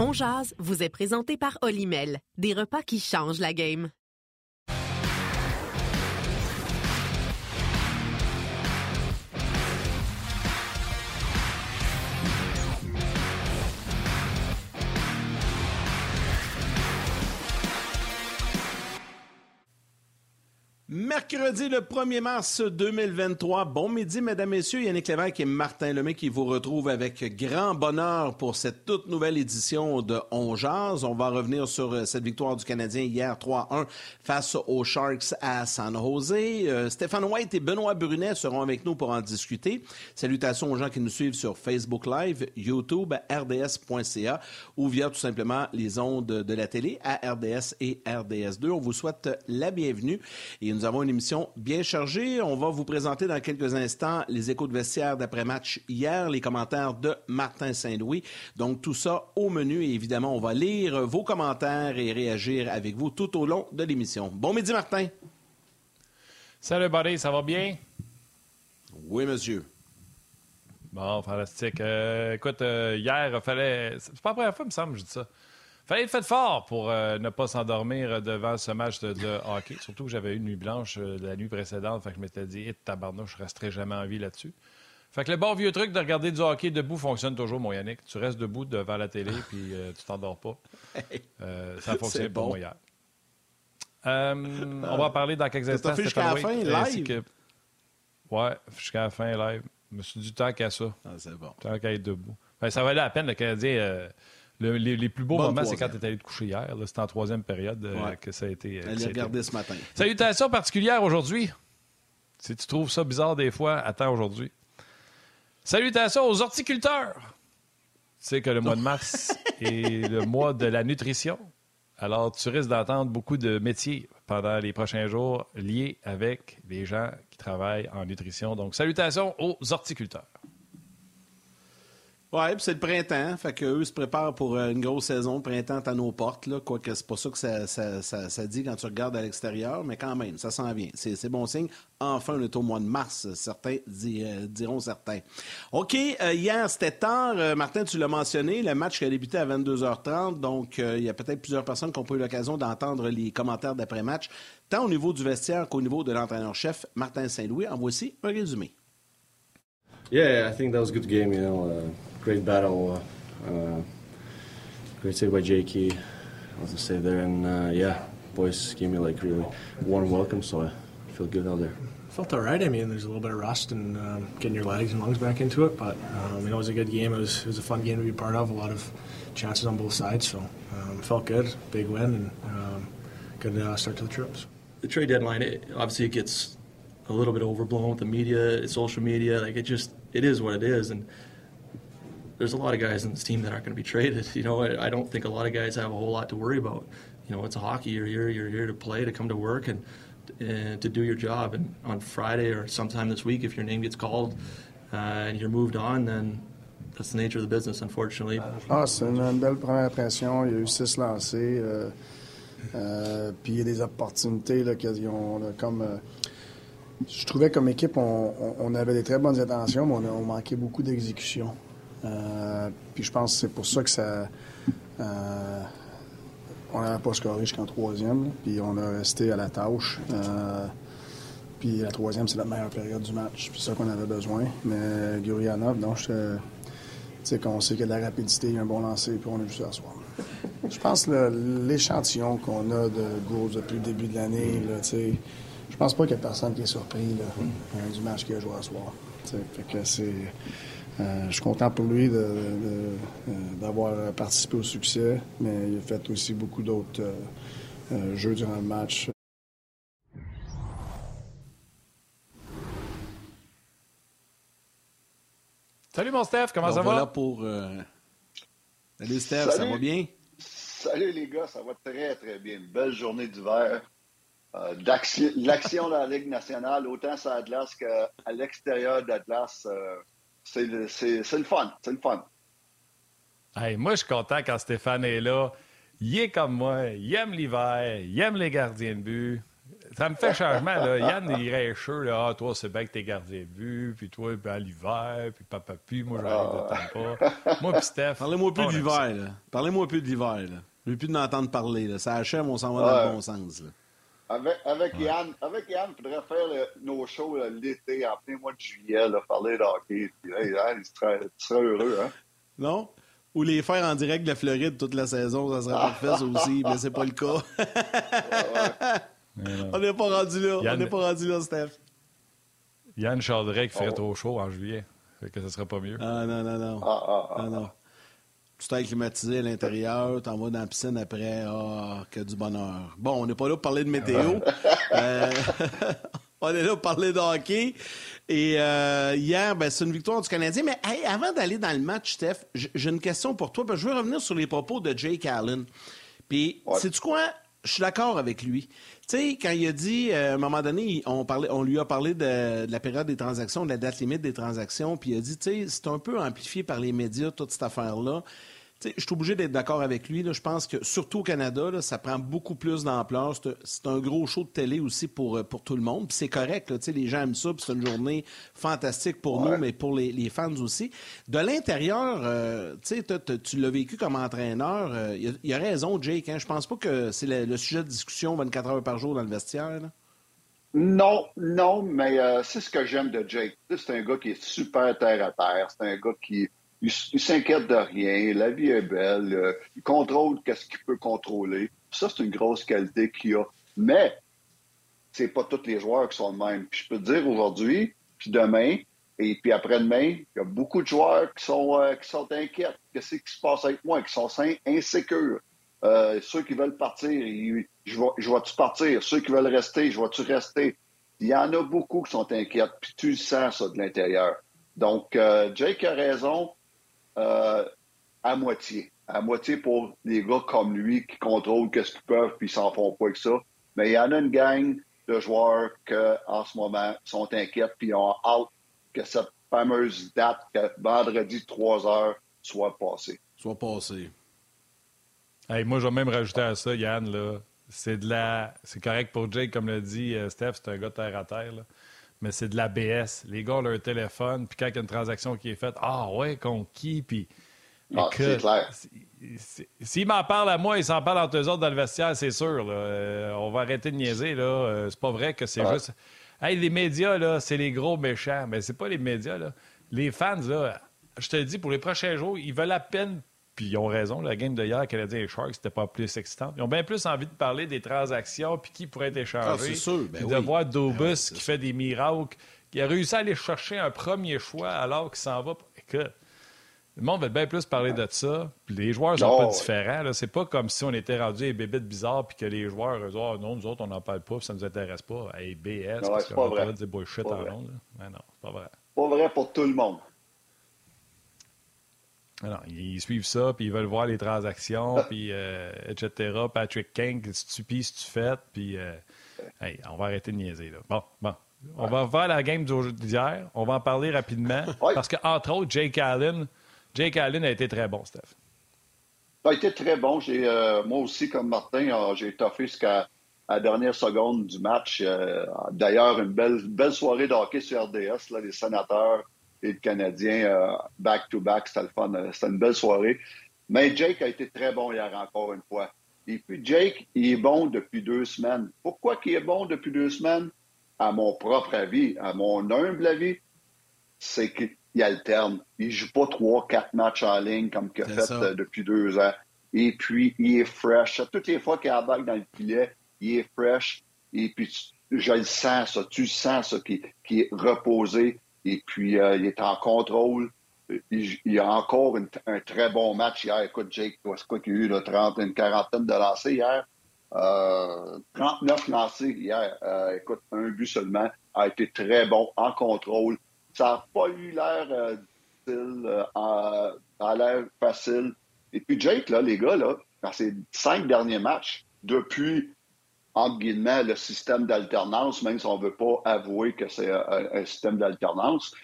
On jase vous est présenté par Olimel, des repas qui changent la game. Mercredi, le 1er mars 2023. Bon midi, mesdames, messieurs. Yannick Lévesque et Martin Lemay qui vous retrouvent avec grand bonheur pour cette toute nouvelle édition de On Jase. On va revenir sur cette victoire du Canadien hier 3-1 face aux Sharks à San Jose. Stéphane White et Benoît Brunet seront avec nous pour en discuter. Salutations aux gens qui nous suivent sur Facebook Live, YouTube, RDS.ca ou via tout simplement les ondes de la télé à RDS et RDS2. On vous souhaite la bienvenue et nous avons une émission bien chargée. On va vous présenter dans quelques instants les échos de vestiaire d'après-match hier, les commentaires de Martin Saint-Louis. Donc, tout ça au menu. Et évidemment, on va lire vos commentaires et réagir avec vous tout au long de l'émission. Bon midi, Martin. Salut, buddy. Ça va bien? Oui, monsieur. Bon, fantastique. Écoute, hier, il fallait... C'est pas la première fois, il me semble, je dis ça. Fallait être fait fort pour ne pas s'endormir devant ce match de hockey. Surtout que j'avais eu une nuit blanche la nuit précédente. Fait que je m'étais dit, tabarnouche, je resterai jamais en vie là-dessus. Fait que le bon vieux truc de regarder du hockey debout fonctionne toujours, mon Yannick. Tu restes debout devant la télé puis tu t'endors pas. Ça a fonctionné pour moi hier. On va parler dans quelques instants. Jusqu'à la fin, live? Ouais, jusqu'à la fin, live. Je me suis dit tant qu'à ça. Ah, c'est bon. Tant qu'à être debout. Enfin, ça valait la peine, le Canadien... Les plus beaux moments, c'est quand tu es allé te coucher hier. Là, c'était en troisième période que ça a été... Allez regarder ce matin. Salutations particulières aujourd'hui. Si tu trouves ça bizarre des fois, attends aujourd'hui. Salutations aux horticulteurs. Tu sais que le mois de mars est le mois de la nutrition. Alors, tu risques d'entendre beaucoup de métiers pendant les prochains jours liés avec les gens qui travaillent en nutrition. Donc, salutations aux horticulteurs. Oui, puis c'est le printemps, fait qu'eux se préparent pour une grosse saison. Le printemps est à nos portes, là, quoique c'est pas ça que ça dit quand tu regardes à l'extérieur, mais quand même, ça s'en vient. C'est bon signe. Enfin, on est au mois de mars, certains diront certains. OK, hier, c'était tard. Martin, tu l'as mentionné, le match a débuté à 22h30, donc il y a peut-être plusieurs personnes qui ont pas eu l'occasion d'entendre les commentaires d'après-match, tant au niveau du vestiaire qu'au niveau de l'entraîneur-chef, Martin Saint-Louis. En voici un résumé. Yeah, I think that was a good game, you know. Great battle, great save by Jakey. I was a save there, and yeah, boys gave me like really warm welcome, so I feel good out there. Felt all right. I mean, there's a little bit of rust and getting your legs and lungs back into it, but it was a good game. It was a fun game to be part of. A lot of chances on both sides, so felt good. Big win and good start to the trips. The trade deadline, it gets a little bit overblown with the media, social media. Like it is what it is, and. There's a lot of guys in this team that aren't going to be traded. You know, I don't think a lot of guys have a whole lot to worry about. You know, it's a hockey. You're here to play, to come to work, and to do your job. And on Friday or sometime this week, if your name gets called and you're moved on, then that's the nature of the business, unfortunately. C'est une belle première impression. Il y a eu 6 lancés, puis il y a des opportunités là qu'ils ont là, comme. Je trouvais comme équipe, on avait des très bonnes intentions, mais on manquait beaucoup d'exécution. Puis je pense que c'est pour ça que ça on n'avait pas scoré jusqu'en troisième, puis on a resté à la tâche. Puis la troisième, c'est la meilleure période du match, puis c'est ça qu'on avait besoin. Mais Gurianov, donc on sait qu'il y a de la rapidité, il y a un bon lancer, puis on a vu ça à soir. Je pense que l'échantillon qu'on a de Goulet depuis le début de l'année, je pense pas qu'il y a personne qui est surpris là, du match qu'il a joué à soir. Fait que c'est... je suis content pour lui d'avoir participé au succès, mais il a fait aussi beaucoup d'autres jeux durant le match. Salut mon Steph, comment ça va? Voilà pour... Salut Steph, ça va bien? Salut les gars, ça va très très bien. Une belle journée d'hiver. L'action de la Ligue nationale, autant sur la glace qu'à l'extérieur de la glace, c'est le fun. C'est le fun. Hey, moi, je suis content quand Stéphane est là. Il est comme moi, il aime l'hiver, il aime les gardiens de but. Ça me fait changement, là. Yann, il rêcheux, là. Ah, toi, c'est bien que t'es gardien de but, puis toi, ben, à l'hiver, puis papa, puis moi, j'arrive de Tampa. Moi, puis Steph. Parlez-moi plus de l'hiver, là. Parlez-moi plus de l'hiver, là. Je veux plus d'entendre parler, là. Ça achève, on s'en va dans le bon sens, là. Avec Yann, il faudrait faire nos shows là, l'été, en plein mois de juillet, là, parler de hockey. Puis là, Yann, il serait heureux, hein? Non? Ou les faire en direct de la Floride toute la saison, ça serait parfait, ça aussi, mais c'est pas le cas. On n'est pas rendu là. Yann... On n'est pas rendu là, Steph. Yann Chardrey qui ferait trop chaud en juillet. Fait que ça serait pas mieux. Ah non. Non. Tu t'es climatisé à l'intérieur, t'en vas dans la piscine après. Ah, que du bonheur. Bon, on n'est pas là pour parler de météo. On est là pour parler de hockey. Et hier, ben, c'est une victoire du Canadien. Mais hey, avant d'aller dans le match, Steph, j'ai une question pour toi. Parce que je veux revenir sur les propos de Jake Allen. Puis, sais-tu quoi? Je suis d'accord avec lui. Tu sais, quand il a dit, à un moment donné, on lui a parlé de la période des transactions, de la date limite des transactions, puis il a dit, tu sais, c'est un peu amplifié par les médias, toute cette affaire-là. Tu sais, je suis obligé d'être d'accord avec lui. Je pense que, surtout au Canada, là, ça prend beaucoup plus d'ampleur. C'est un gros show de télé aussi pour tout le monde. Puis c'est correct, là, tu sais, les gens aiment ça, puis c'est une journée fantastique pour nous, mais pour les fans aussi. De l'intérieur, tu sais, tu l'as vécu comme entraîneur. Il a raison, Jake. Hein? Je pense pas que c'est le sujet de discussion 24 heures par jour dans le vestiaire. Là. Non, mais c'est ce que j'aime de Jake. C'est un gars qui est super terre-à-terre. C'est un gars qui... Il s'inquiète de rien, la vie est belle, il contrôle ce qu'il peut contrôler. Ça, c'est une grosse qualité qu'il a. Mais, c'est pas tous les joueurs qui sont de même. Puis je peux te dire aujourd'hui, puis demain, et puis après-demain, il y a beaucoup de joueurs qui sont inquiets. Qu'est-ce qui se passe avec moi? Qui sont insécures. Ceux qui veulent partir, je vais-tu partir? Ceux qui veulent rester, je vais-tu rester? Il y en a beaucoup qui sont inquiets, puis tu le sens, ça, de l'intérieur. Donc, Jake a raison. À moitié pour les gars comme lui qui contrôlent qu'est-ce qu'ils peuvent puis ils s'en font pas avec ça. Mais il y en a une gang de joueurs qui, en ce moment, sont inquiets puis ont hâte que cette fameuse date que vendredi 3h soit passée. Hey, moi, je vais même rajouter à ça, Yann, là, c'est correct pour Jake, comme l'a dit Steph, c'est un gars terre à terre, là. Mais c'est de la BS. Les gars ont leur téléphone, puis quand il y a une transaction qui est faite, ah ouais, contre qui, puis... Ah, c'est clair. S'ils m'en parlent à moi, ils s'en parlent entre eux autres dans le vestiaire, c'est sûr. Là. On va arrêter de niaiser, là. C'est pas vrai que c'est juste... Hey, les médias, là, c'est les gros méchants. Mais c'est pas les médias, là. Les fans, là, je te le dis, pour les prochains jours, ils veulent à peine... Puis ils ont raison, la game de hier, Canadien et Sharks, c'était pas plus excitant. Ils ont bien plus envie de parler des transactions puis qui pourrait être échangé. Ah, c'est sûr, ben oui. De voir Dobus qui fait des miracles, qui a réussi à aller chercher un premier choix alors qu'il s'en va. Écoute, le monde veut bien plus parler de ça. Puis les joueurs sont pas différents. Là. C'est pas comme si on était rendu des bébites bizarres puis que les joueurs eux disent, non, nous autres, on n'en parle pas, ça nous intéresse pas. Hey, BS, non, parce qu'on va parler de bullshit en ronde. Mais non, c'est pas vrai. Pas vrai pour tout le monde. Non, ils suivent ça, puis ils veulent voir les transactions, puis etc. Patrick Kane, si tu pis, si tu fais, puis hey, on va arrêter de niaiser. Là. Bon. On va voir la game d'hier. On va en parler rapidement. Parce que, entre autres, Jake Allen a été très bon, Steph. Il a été très bon. Moi aussi, comme Martin, j'ai toffé jusqu'à la dernière seconde du match. D'ailleurs, une belle soirée de hockey sur RDS, là, les Sénateurs et le Canadien, back-to-back, c'était le fun, c'était une belle soirée. Mais Jake a été très bon hier encore une fois. Et puis Jake, il est bon depuis 2 semaines. Pourquoi qu'il est bon depuis 2 semaines? À mon propre avis, à mon humble avis, c'est qu'il alterne. Il joue pas 3-4 matchs en ligne comme qu'il a fait depuis 2 ans. Et puis, il est fresh. Toutes les fois qu'il embarque dans le filet, il est fresh. Et puis, je le sens, ça. Tu sens ça, qui est reposé. Et puis, il est en contrôle. Il a encore un très bon match hier. Écoute, Jake, c'est quoi qu'il y a eu, là, une quarantaine de lancers hier? 39 lancers hier. Écoute, un but seulement. A été très bon, en contrôle. Ça n'a pas eu l'air facile. Et puis Jake, là, les gars, là, dans ses 5 derniers matchs, depuis, entre guillemets, le système d'alternance, même si on ne veut pas avouer que c'est un système d'alternance,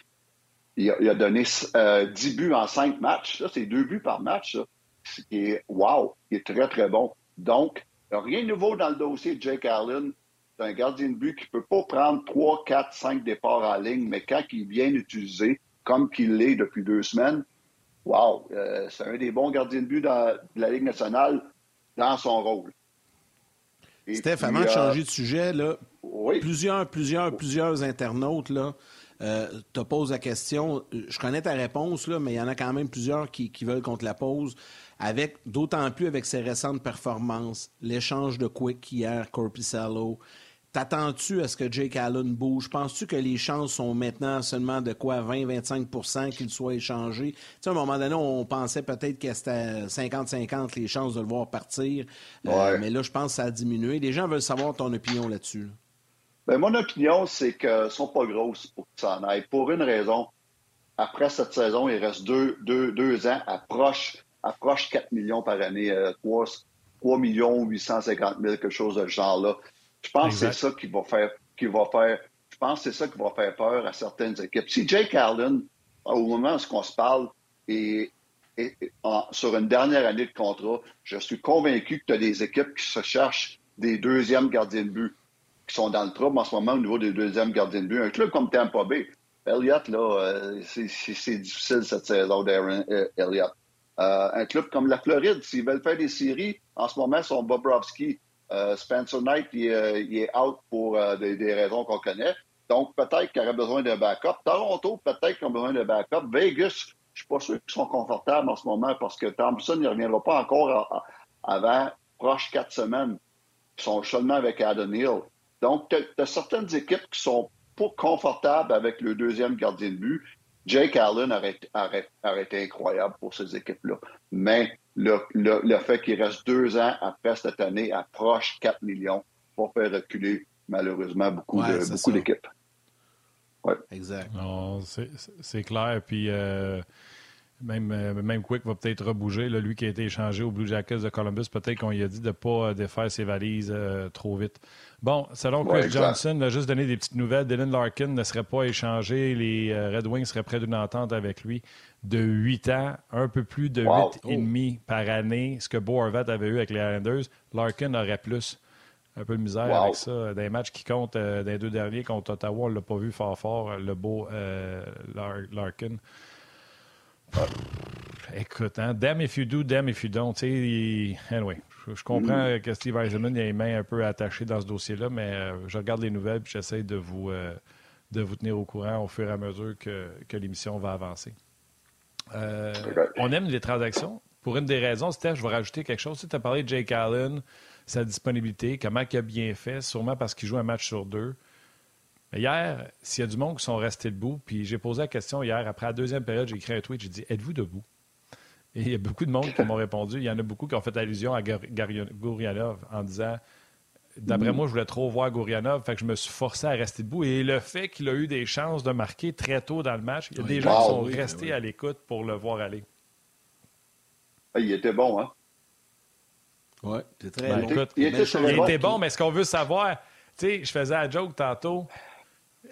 il a donné 10 buts en 5 matchs. Ça, c'est 2 buts par match, ça. Ce qui est, wow, il est très, très bon. Donc, rien de nouveau dans le dossier de Jake Allen. C'est un gardien de but qui ne peut pas prendre 3, 4, 5 départs en ligne, mais quand il est bien utilisé, comme qu'il l'est depuis 2 semaines, wow, c'est un des bons gardiens de but de la Ligue nationale dans son rôle. Et Steph, puis, avant de changer de sujet, là, oui. plusieurs internautes là, te posent la question. Je connais ta réponse, là, mais il y en a quand même plusieurs qui veulent qu'on te la pose. D'autant plus avec ses récentes performances, l'échange de Quick hier, Korpisalo. T'attends-tu à ce que Jake Allen bouge? Penses-tu que les chances sont maintenant seulement de quoi 20-25 % qu'il soit échangé? Tu sais, à un moment donné, on pensait peut-être que c'était 50-50 les chances de le voir partir. Ouais. Mais là, je pense que ça a diminué. Les gens veulent savoir ton opinion là-dessus. Bien, mon opinion, c'est qu'elles ne sont pas grosses pour que ça en aille. Pour une raison, après cette saison, il reste deux ans, approche 4 millions par année, 3 850 000, quelque chose de ce genre-là. Je pense que c'est ça qui va faire peur à certaines équipes. Si Jake Allen, au moment où on se parle, sur une dernière année de contrat, je suis convaincu que tu as des équipes qui se cherchent des deuxièmes gardiens de but, qui sont dans le trouble en ce moment au niveau des deuxièmes gardiens de but. Un club comme Tampa Bay, Elliott, là, c'est difficile cette saison d'Aaron Elliott. Un club comme la Floride, s'ils veulent faire des séries, en ce moment, sont Bobrovsky. Spencer Knight, il est out pour des raisons qu'on connaît. Donc, peut-être qu'il aurait besoin d'un backup. Toronto, peut-être qu'ils ont besoin d'un backup. Vegas, je suis pas sûr qu'ils sont confortables en ce moment parce que Thompson ne reviendra pas encore avant proche 4 semaines. Ils sont seulement avec Adam Hill. Donc, tu as certaines équipes qui sont pas confortables avec le deuxième gardien de but. Jake Allen aurait été incroyable pour ces équipes-là. Mais le fait qu'il reste 2 ans après cette année approche 4 millions pour faire reculer, malheureusement, beaucoup d'équipes. Ouais. Exact. Non, c'est clair. Puis même Quick va peut-être rebouger. Là, lui qui a été échangé aux Blue Jackets de Columbus, peut-être qu'on lui a dit de ne pas défaire ses valises trop vite. Bon, selon Chris Johnson, là, juste donner des petites nouvelles, Dylan Larkin ne serait pas échangé. Les Red Wings seraient près d'une entente avec lui de 8 ans, un peu plus de 8,5 par année, ce que Bo Horvat avait eu avec les Islanders. Larkin aurait plus. Un peu de misère avec ça. Dans les matchs qui comptent, dans les 2 derniers contre Ottawa, on ne l'a pas vu fort, le beau Larkin. Écoute, hein, damn if you do, damn if you don't. Anyway, je comprends que Steve Eisenman a les mains un peu attachées dans ce dossier-là, mais je regarde les nouvelles et j'essaie de vous tenir au courant au fur et à mesure que l'émission va avancer. On aime les transactions. Pour une des raisons, Steph, je vais rajouter quelque chose. Tu as parlé de Jake Allen, sa disponibilité, comment il a bien fait, sûrement parce qu'il joue un match sur 2. Mais hier, s'il y a du monde qui sont restés debout, puis j'ai posé la question hier, après la 2e période, j'ai écrit un tweet, j'ai dit « Êtes-vous debout? » Et il y a beaucoup de monde qui m'ont répondu. Il y en a beaucoup qui ont fait allusion à Gurianov en disant « D'après moi, je voulais trop voir Gurianov, fait que je me suis forcé à rester debout. » Et le fait qu'il a eu des chances de marquer très tôt dans le match, il y a des gens qui sont restés à l'écoute pour le voir aller. Il était bon, hein? Oui, c'était très bon. Écoute, il était bon, mais ce qu'on veut savoir... Tu sais, je faisais la joke tantôt.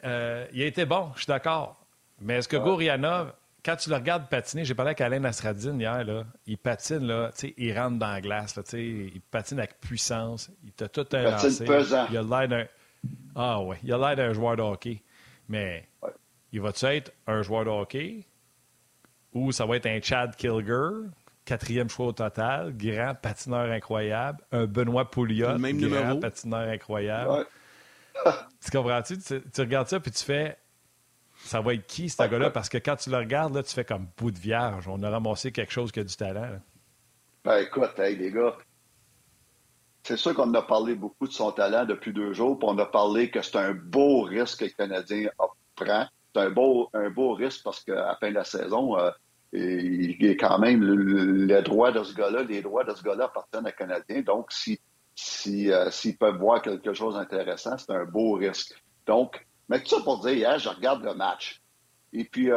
Il a été bon, je suis d'accord. Mais est-ce que Gurianov, quand tu le regardes patiner, j'ai parlé avec Alain Nasradine hier, là, il patine, là, tu sais, il rentre dans la glace, là, tu sais, il patine avec puissance, il t'a tout un lancé. Il a l'air d'un... Ah oui, il a l'air d'un joueur de hockey. Mais il va-tu être un joueur de hockey ou ça va être un Chad Kilger, 4e choix au total, grand patineur incroyable, un Benoît Pouliot, même grand numéro. Patineur incroyable. Ouais. Tu comprends-tu? Tu regardes ça, puis tu fais ça va être qui, ce gars-là? Parce que quand tu le regardes, là, tu fais comme bout de vierge. On a ramassé quelque chose qui a du talent. Là. Ben écoute, les gars, c'est sûr qu'on a parlé beaucoup de son talent depuis 2 jours, puis on a parlé que c'est un beau risque que le Canadien prend. C'est un beau risque parce qu'à la fin de la saison, il est quand même les droits de ce gars-là appartiennent à Canadien. Donc, s'ils peuvent voir quelque chose d'intéressant, c'est un beau risque. Donc, mais tout ça pour dire, hier, je regarde le match. Et puis,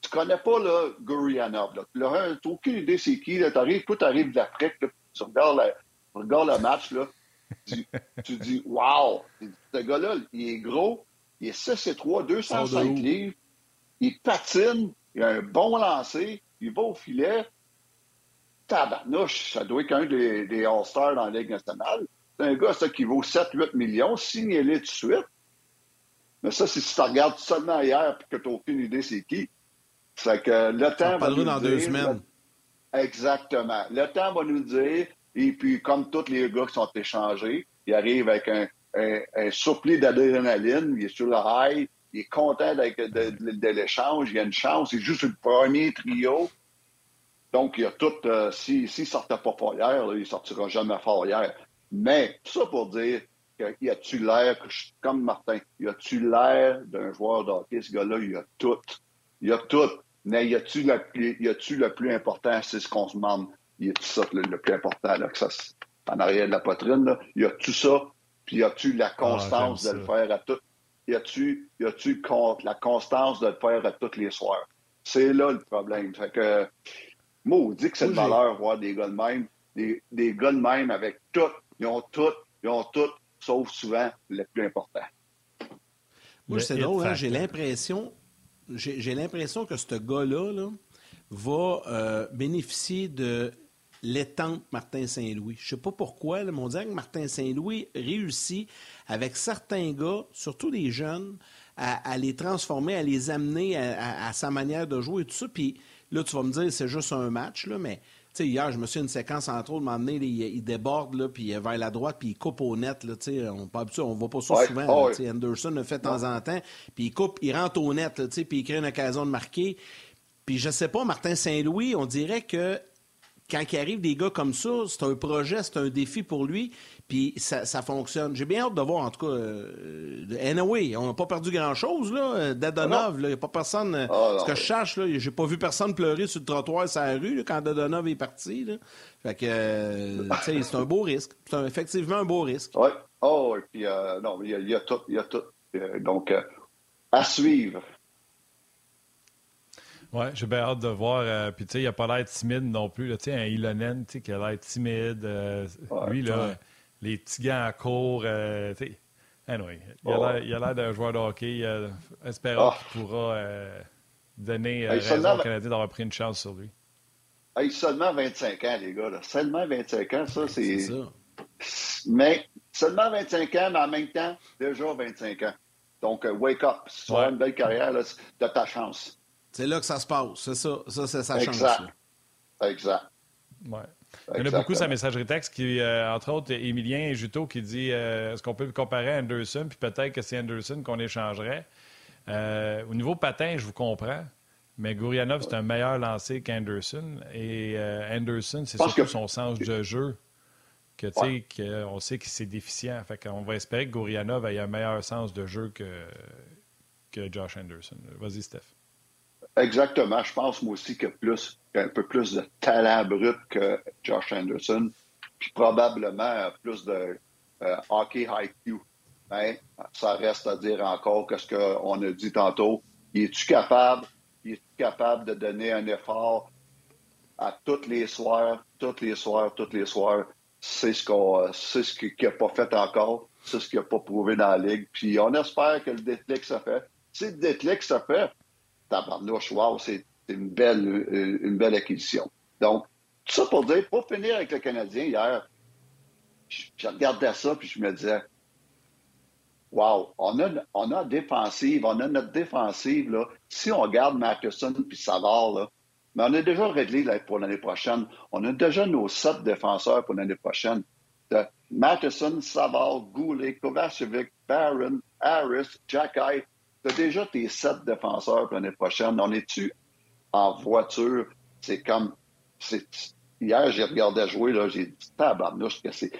tu connais pas là, Gurianov. Tu n'as aucune idée c'est qui. Là, t'arrives de l'Afrique, là, tu regardes le match, là, tu dis « Wow! » Ce gars-là, il est gros, il est 6'3", 205 livres, il patine, il a un bon lancer, il va au filet. Tabarnouche, ça doit être un des All-Stars dans la Ligue nationale. C'est un gars ça, qui vaut 7-8 millions, signez-le tout de suite. Mais ça, si tu regardes seulement hier et que tu n'as aucune idée c'est qui, c'est que le temps va nous dans dire... 2 semaines. Exactement. Le temps va nous dire, et puis comme tous les gars qui sont échangés, il arrive avec un surplus d'adrénaline, il est sur le high, il est content de l'échange, il a une chance, il joue sur le premier trio. Donc, il y a tout... s'il ne sortait pas fort hier, là, il ne sortira jamais fort hier. Mais, ça pour dire... Il a-tu l'air, comme Martin, il a-tu l'air d'un joueur de hockey? Ce gars-là, il a tout. Il a tout. Mais il a-tu le plus important? C'est ce qu'on se demande. Il a tout ça, le plus important, là, que ça, en arrière de la poitrine. Là. Il a tout ça. Puis il a-tu la constance de le faire à tout? Il a-tu la constance de le faire à tous les soirs? C'est là le problème. Fait que, maudit que c'est de valeur voir des gars de même. Des gars de même avec tout. Ils ont tout. Sauf souvent le plus important. Moi, c'est drôle, hein? J'ai l'impression que ce gars-là là, va bénéficier de l'étampe Martin Saint-Louis. Je ne sais pas pourquoi, là, mais on dirait que Martin Saint-Louis réussit avec certains gars, surtout les jeunes, à les transformer, à les amener à sa manière de jouer et tout ça. Puis là, tu vas me dire, c'est juste un match, là, mais... T'sais, hier, je me suis une séquence entre autres, m'emmener, il déborde là, puis vers la droite, puis il coupe au net. Là, on ne voit pas ça souvent. Oh, là, Anderson le fait de temps en temps, puis il coupe, il rentre au net, là, puis il crée une occasion de marquer. Puis je sais pas, Martin Saint-Louis, on dirait que quand il arrive des gars comme ça, c'est un projet, c'est un défi pour lui, puis ça fonctionne. J'ai bien hâte de voir, en tout cas, anyway, on n'a pas perdu grand-chose, là, Dadonov, il n'y a pas personne, ce que je cherche, là, j'ai pas vu personne pleurer sur le trottoir, sur la rue, là, quand Dadonov est parti, là. Fait que, c'est un beau risque, effectivement un beau risque. Oui, et puis, non, il y a tout. Donc, à suivre. Oui, j'ai bien hâte de voir. Puis, tu sais, il n'a pas l'air timide non plus. Tu sais, un Ilonen, tu sais, qui a l'air timide. Lui, là, les petits gants à court. Tu sais, anyway, il a l'air d'un joueur de hockey. Espérons qu'il pourra donner raison au Canadien d'avoir pris une chance sur lui. Seulement 25 ans, les gars. Là. Seulement 25 ans, ça, c'est ça. Mais seulement 25 ans, mais en même temps, déjà 25 ans. Donc, wake up. Si tu as une belle carrière, tu as ta chance. C'est là que ça se passe, c'est ça. Ça, c'est sa chance. Exact. Ouais. Il y en a beaucoup sur la messagerie texte qui, entre autres, Émilien Juteau qui dit est-ce qu'on peut comparer à Anderson, puis peut-être que c'est Anderson qu'on échangerait. Au niveau patin, je vous comprends, mais Gurianov, c'est un meilleur lancé qu'Anderson. Et Anderson, c'est surtout son sens de jeu. On sait que c'est déficient. Fait qu'on va espérer que Gurianov ait un meilleur sens de jeu que Josh Anderson. Vas-y, Steph. Exactement. Je pense, moi aussi, qu'il y a un peu plus de talent brut que Josh Anderson, puis probablement plus de hockey IQ. Hein? Ça reste à dire encore que ce qu'on a dit tantôt. Il est-tu capable de donner un effort à tous les soirs? C'est ce qu'il n'a pas fait encore. C'est ce qu'il n'a pas prouvé dans la Ligue. Puis on espère que le déclic se fait. Si le déclic se fait, tabarnouche, wow, c'est une belle acquisition. Donc, tout ça pour dire, pour finir avec le Canadien hier, je regardais ça puis je me disais, wow, on a notre défensive, là. Si on garde Matheson puis Savard, là, mais on a déjà réglé là, pour l'année prochaine. On a déjà nos 7 défenseurs pour l'année prochaine. Matheson, Savard, Goulet, Kovacevic, Barron, Harris, Jake Allen. Tu as déjà tes 7 défenseurs pour l'année prochaine. On est-tu en voiture? C'est comme... Hier, j'ai regardé jouer, là, j'ai dit tabarnouche que c'est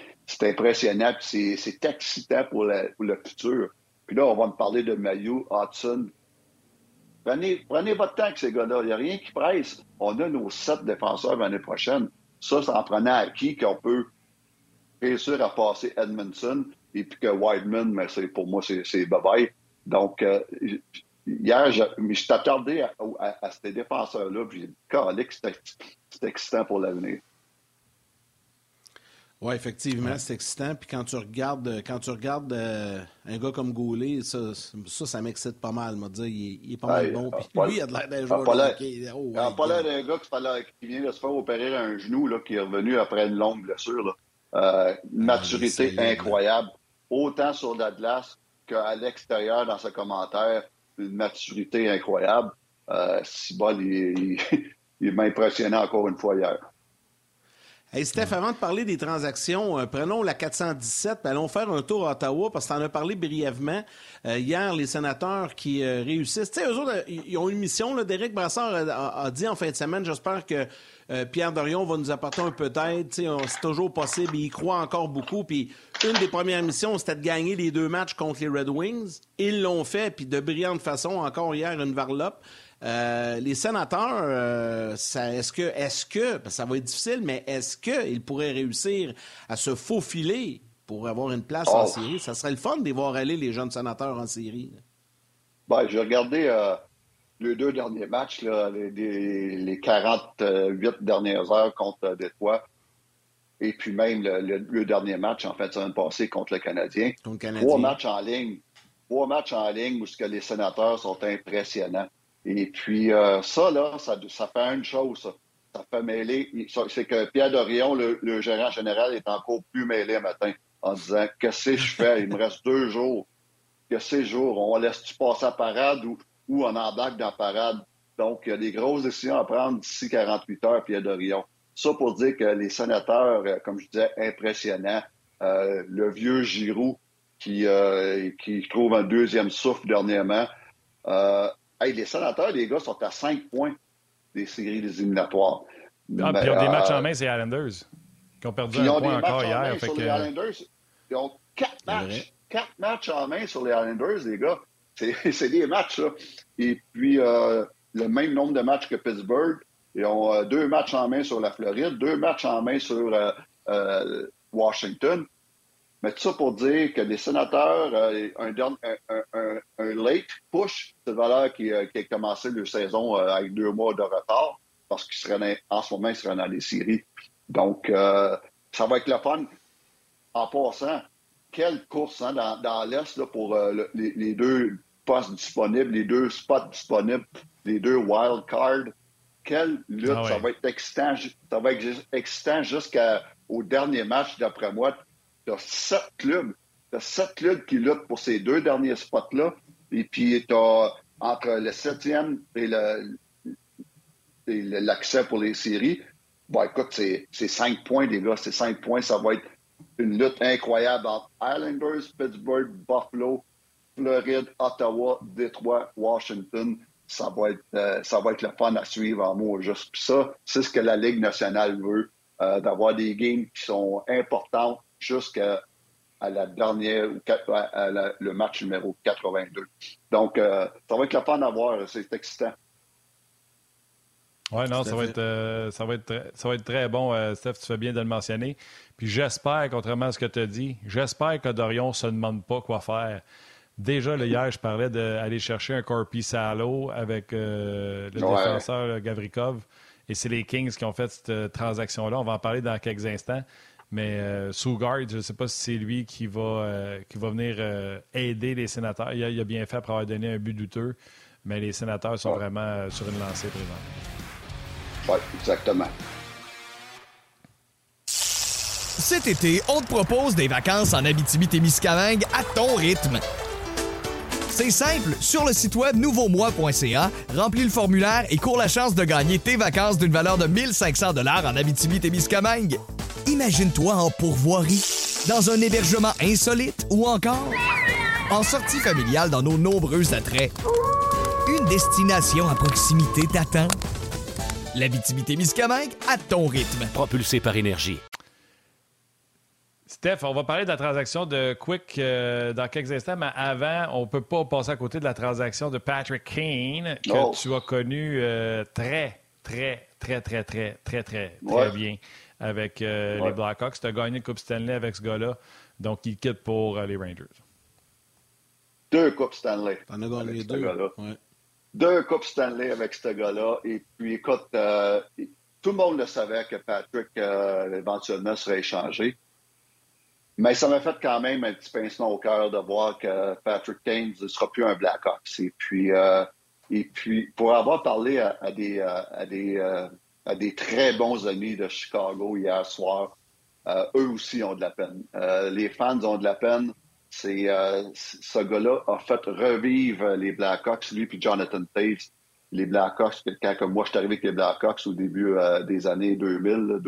impressionnant, puis c'est excitant pour le futur. Puis là, on va me parler de Mailloux, Hudson. Prenez votre temps avec ces gars-là. Il n'y a rien qui presse. On a nos 7 défenseurs pour l'année prochaine. Ça en prenant à qui qu'on peut réussir à passer Edmondson et puis que Wideman, mais pour moi, c'est bye-bye. Donc, Hier, je t'ai regardé à ces défenseurs-là, puis j'ai dit, calique, c'est excitant pour l'avenir. Oui, effectivement, c'est excitant. Puis quand tu regardes un gars comme Goulet, ça m'excite pas mal. Moi, dire, il est pas mal bon. Puis lui, il a de l'air d'un joueur. Il n'a pas l'air d'un gars qui vient de se faire opérer un genou, là, qui est revenu après une longue blessure. Là. Maturité incroyable. Autant sur la glace qu'à l'extérieur dans ses commentaires. Une maturité incroyable. Cibol, il m'a impressionné encore une fois hier. Hey Steph, avant de parler des transactions, prenons la 417, puis allons faire un tour à Ottawa, parce que tu en as parlé brièvement. Hier, les sénateurs qui réussissent. Tu sais, eux autres, ils ont une mission. Là. Derek Brassard a dit en fin de semaine, j'espère que Pierre Dorion va nous apporter un peu d'aide. Tu sais, c'est toujours possible. Il y croit encore beaucoup. Puis une des premières missions, c'était de gagner les 2 matchs contre les Red Wings. Ils l'ont fait, puis de brillante façon, encore hier, une varlope. Les sénateurs, est-ce que ça va être difficile, mais est-ce qu'ils pourraient réussir à se faufiler pour avoir une place en série? Ça serait le fun de les voir aller, les jeunes sénateurs, en série. Ben, j'ai regardé les 2 derniers matchs, là, les 48 dernières heures contre Détroit, et puis même le dernier match en fin de semaine passée contre le Canadien. 3 matchs en ligne où ce que les sénateurs sont impressionnants. Et puis, ça fait une chose, ça. Ça fait mêler. C'est que Pierre Dorion, le gérant général, est encore plus mêlé le matin en disant « Qu'est-ce que je fais? Il me reste 2 jours. Qu'est-ce que ces jours? On laisse-tu passer à parade ou on embarque dans la parade? » Donc, il y a des grosses décisions à prendre d'ici 48 heures, Pierre Dorion. Ça pour dire que les sénateurs, comme je disais, impressionnants. Le vieux Giroux qui trouve un deuxième souffle dernièrement. Hey, les sénateurs, les gars, sont à 5 points des séries des éliminatoires. Ah, puis ils ont des matchs en main, c'est les Islanders, qui ont perdu un point encore hier. Les Islanders, ils ont 4 matchs en main sur les Islanders, les gars. C'est des matchs, ça. Et puis, le même nombre de matchs que Pittsburgh. Ils ont 2 matchs en main sur la Floride, 2 matchs en main sur Washington. Mais tout ça pour dire que les sénateurs, un late push, c'est valeur qui a commencé leur saison avec 2 mois de retard, parce qu'ils seraient en ce moment, ils seraient dans les séries. Donc, ça va être le fun. En passant, quelle course dans l'Est là, pour les 2 postes disponibles, les 2 spots disponibles, les 2 wild cards. Quelle lutte! Ah ouais. Ça va être excitant. Ça va être excitant jusqu'au dernier match, d'après moi. Tu as 7 clubs qui luttent pour ces 2 derniers spots-là. Et puis, tu as entre le 7e et l'accès pour les séries. Bon, écoute, c'est 5 points, les gars. C'est 5 points. Ça va être une lutte incroyable entre Islanders, Pittsburgh, Buffalo, Floride, Ottawa, Détroit, Washington. Ça va être le fun à suivre en mots juste. Puis ça, c'est ce que la Ligue nationale veut, d'avoir des games qui sont importantes jusqu'à la dernière, le match numéro 82. Donc, ça va être la peine à voir. C'est excitant. Oui, non, ça va être très bon, Steph. Tu fais bien de le mentionner. Puis j'espère, contrairement à ce que tu as dit, j'espère que Dorion ne se demande pas quoi faire. Déjà, hier, je parlais d'aller chercher un Korpisalo avec le défenseur Gavrikov. Et c'est les Kings qui ont fait cette transaction-là. On va en parler dans quelques instants. Mais Sugard, je ne sais pas si c'est lui qui va venir aider les sénateurs. Il a bien fait après avoir donné un but douteux, mais les sénateurs sont vraiment sur une lancée présente. Oui, exactement. Cet été, on te propose des vacances en Abitibi-Témiscamingue à ton rythme. C'est simple, sur le site web nouveaumoi.ca, remplis le formulaire et cours la chance de gagner tes vacances d'une valeur de 1500 $ en Abitibi-Témiscamingue. Imagine-toi en pourvoirie, dans un hébergement insolite ou encore en sortie familiale dans nos nombreux attraits. Une destination à proximité t'attend. L'Abitibi-Témiscamingue à ton rythme. Propulsé par énergie. Steph, on va parler de la transaction de Quick dans quelques instants, mais avant, on ne peut pas passer à côté de la transaction de Patrick Kane que tu as connu très, très bien avec les Blackhawks. Tu as gagné la Coupe Stanley avec ce gars-là, donc il quitte pour les Rangers. 2 Coupes Stanley. T'en as gagné 2. Ouais. 2 Coupes Stanley avec ce gars-là. Et puis, écoute, tout le monde le savait que Patrick, éventuellement, serait échangé. Mais ça m'a fait quand même un petit pincement au cœur de voir que Patrick Kane ne sera plus un Blackhawks. Et puis pour avoir parlé à des très bons amis de Chicago hier soir, eux aussi ont de la peine. Les fans ont de la peine. Ce gars-là a fait revivre les Blackhawks, lui puis Jonathan Toews. Les Blackhawks, quand moi je suis arrivé avec les Blackhawks au début des années 2000,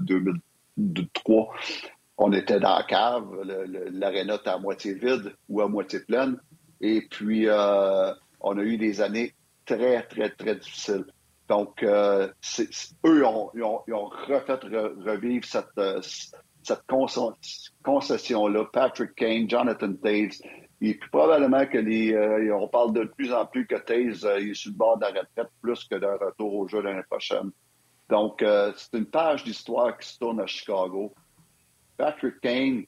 2003, on était dans la cave, l'aréna était à moitié vide ou à moitié pleine. Et puis, on a eu des années très, très, très difficiles. Donc, eux, ils ont refait revivre cette concession-là. Patrick Kane, Jonathan Toews. Et puis, probablement que on parle de plus en plus que Toews est sur le bord de la retraite plus que d'un retour au jeu l'année prochaine. Donc, c'est une page d'histoire qui se tourne à Chicago. Patrick Kane,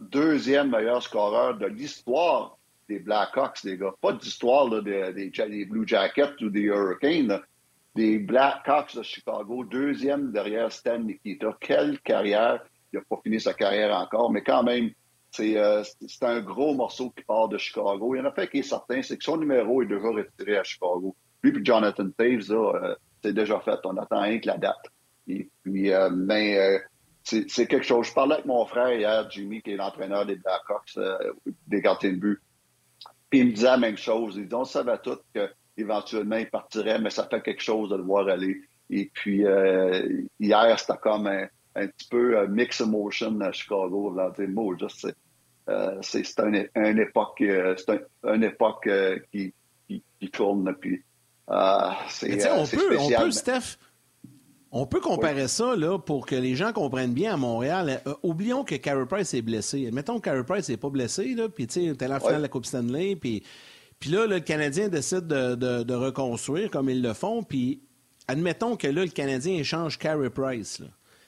deuxième meilleur scoreur de l'histoire des Blackhawks, les gars. Pas d'histoire là, des Blue Jackets ou des Hurricanes. Là. Des Blackhawks de Chicago, deuxième derrière Stan Mikita. Quelle carrière! Il n'a pas fini sa carrière encore, mais quand même, c'est un gros morceau qui part de Chicago. Il y en a fait qui est certain, c'est que son numéro est déjà retiré à Chicago. Lui et Jonathan Toews, c'est déjà fait. On attend rien que la date. Et puis, c'est quelque chose. Je parlais avec mon frère hier, Jimmy, qui est l'entraîneur des Blackhawks, des gardiens de but. Puis il me disait la même chose. Il disait, on savait tous qu'éventuellement, il partirait, mais ça fait quelque chose de le voir aller. Et puis, hier, c'était comme un petit peu mix emotion à Chicago. C'est une époque qui tourne. Puis, c'est spécial. On peut, Steph... On peut comparer ça là, pour que les gens comprennent bien à Montréal. Oublions que Carey Price est blessé. Admettons que Carey Price n'est pas blessé, puis tu es à la finale de la Coupe Stanley. Puis là, le Canadien décide de reconstruire comme ils le font. Puis admettons que là, le Canadien échange Carey Price. Là.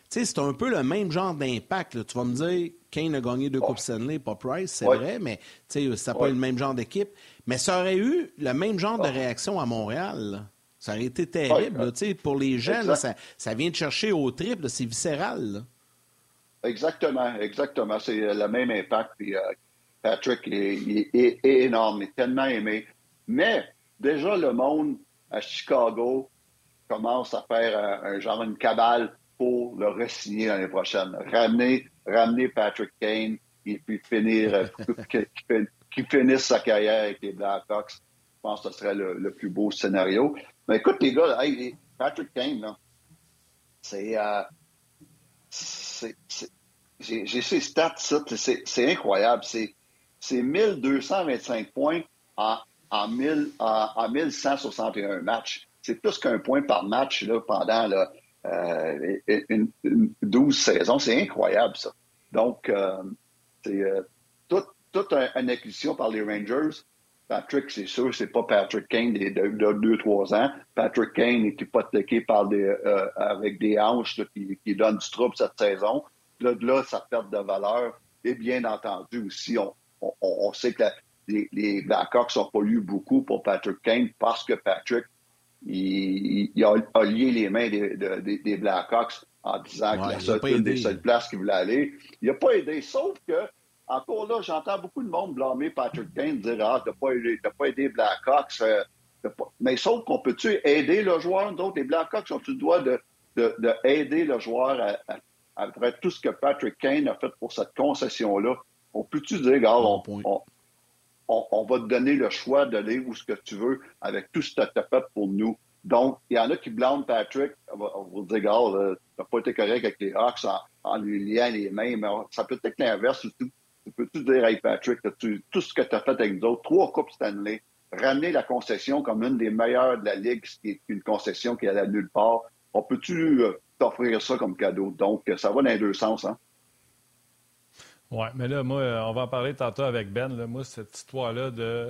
C'est un peu le même genre d'impact. Là. Tu vas me dire, Kane a gagné 2 Coupes Stanley, pas Price, c'est vrai, mais ça n'a pas eu le même genre d'équipe. Mais ça aurait eu le même genre de réaction à Montréal. Là. Ça aurait été terrible. Là, pour les gens, là, ça vient de chercher au triple. C'est viscéral. Là. Exactement. C'est le même impact. Puis, Patrick est énorme. Il est tellement aimé. Mais déjà, le monde à Chicago commence à faire une cabale pour le re-signer l'année prochaine. Ramener Patrick Kane et puis finir qu'il finisse sa carrière avec les Blackhawks. Je pense que ce serait le plus beau scénario. Mais écoute, les gars, là, Patrick Kane, là, j'ai ses stats, ça, c'est incroyable. C'est 1225 points en 1161 matchs. C'est plus qu'un point par match là, pendant 12 saisons. C'est incroyable, ça. Donc, c'est toute une acquisition par les Rangers. Patrick, c'est sûr, c'est pas Patrick Kane de 2-3 ans. Patrick Kane est hypothéqué avec des hanches là, qui donnent du trouble cette saison. Là, sa perte de valeur. Et bien entendu aussi, on sait que les Blackhawks n'ont pas eu beaucoup pour Patrick Kane parce que Patrick il a lié les mains des Blackhawks en disant que la seule place qu'il voulait aller. Il n'a pas aidé, sauf que encore là, j'entends beaucoup de monde blâmer Patrick Kane, dire « Ah, t'as pas aidé Blackhawks. Mais sauf qu'on peut-tu aider le joueur? D'autres, les Blackhawks ont le droit de aider le joueur à travers tout ce que Patrick Kane a fait pour cette concession-là. On peut-tu dire « Regarde, on va te donner le choix d'aller où ce que tu veux avec tout ce que t'as fait pour nous. » Donc, il y en a qui blâment Patrick. On va dire « Regarde, t'as pas été correct avec les Hawks en lui liant les mains. » Mais ça peut être l'inverse ou tout. Peux-tu dire, hey Patrick, tout ce que tu as fait avec nous autres, 3 Coupes Stanley, ramener la concession comme une des meilleures de la Ligue, ce qui est une concession qui allait nulle part, on peut-tu t'offrir ça comme cadeau? Donc, ça va dans les deux sens, hein? Oui, mais là, moi, on va en parler tantôt avec Ben. Là, moi, cette histoire-là de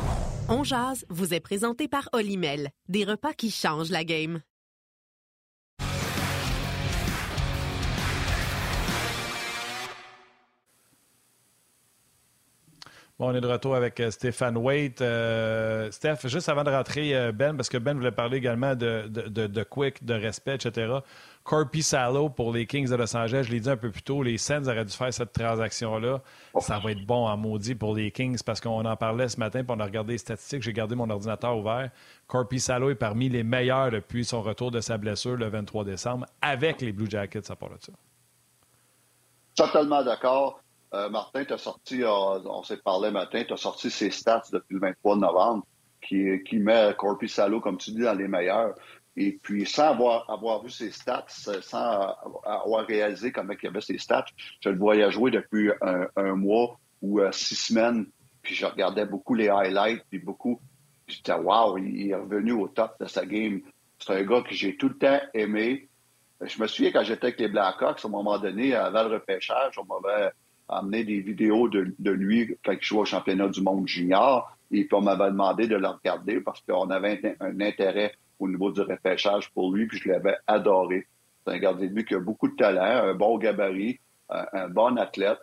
On jase vous est présenté par Olimel, des repas qui changent la game. Bon, on est de retour avec Stéphane White. Steph, juste avant de rentrer, Ben, parce que Ben voulait parler également de quick, de respect, etc. Korpisalo pour les Kings de Los Angeles, je l'ai dit un peu plus tôt, les Sens auraient dû faire cette transaction-là. Oh. Ça va être bon en maudit pour les Kings parce qu'on en parlait ce matin, puis on a regardé les statistiques, j'ai gardé mon ordinateur ouvert. Korpisalo est parmi les meilleurs depuis son retour de sa blessure le 23 décembre avec les Blue Jackets, à part de ça. Totalement d'accord. Martin, t'as sorti, on s'est parlé matin, t'as sorti ses stats depuis le 23 novembre qui met Korpisalo, comme tu dis, dans les meilleurs. Et puis, sans avoir vu ses stats, sans avoir réalisé comment il y avait ses stats, je le voyais jouer depuis un mois ou 6 semaines, puis je regardais beaucoup les highlights, puis beaucoup, puis je disais, wow, il est revenu au top de sa game. C'est un gars que j'ai tout le temps aimé. Je me souviens, quand j'étais avec les Blackhawks, à un moment donné, avant le repêchage, on m'avait amené des vidéos de lui quand il jouait au championnat du monde junior. Et puis, on m'avait demandé de le regarder parce qu'on avait un intérêt au niveau du repêchage pour lui, puis je l'avais adoré. C'est un gardien de but qui a beaucoup de talent, un bon gabarit, un bon athlète.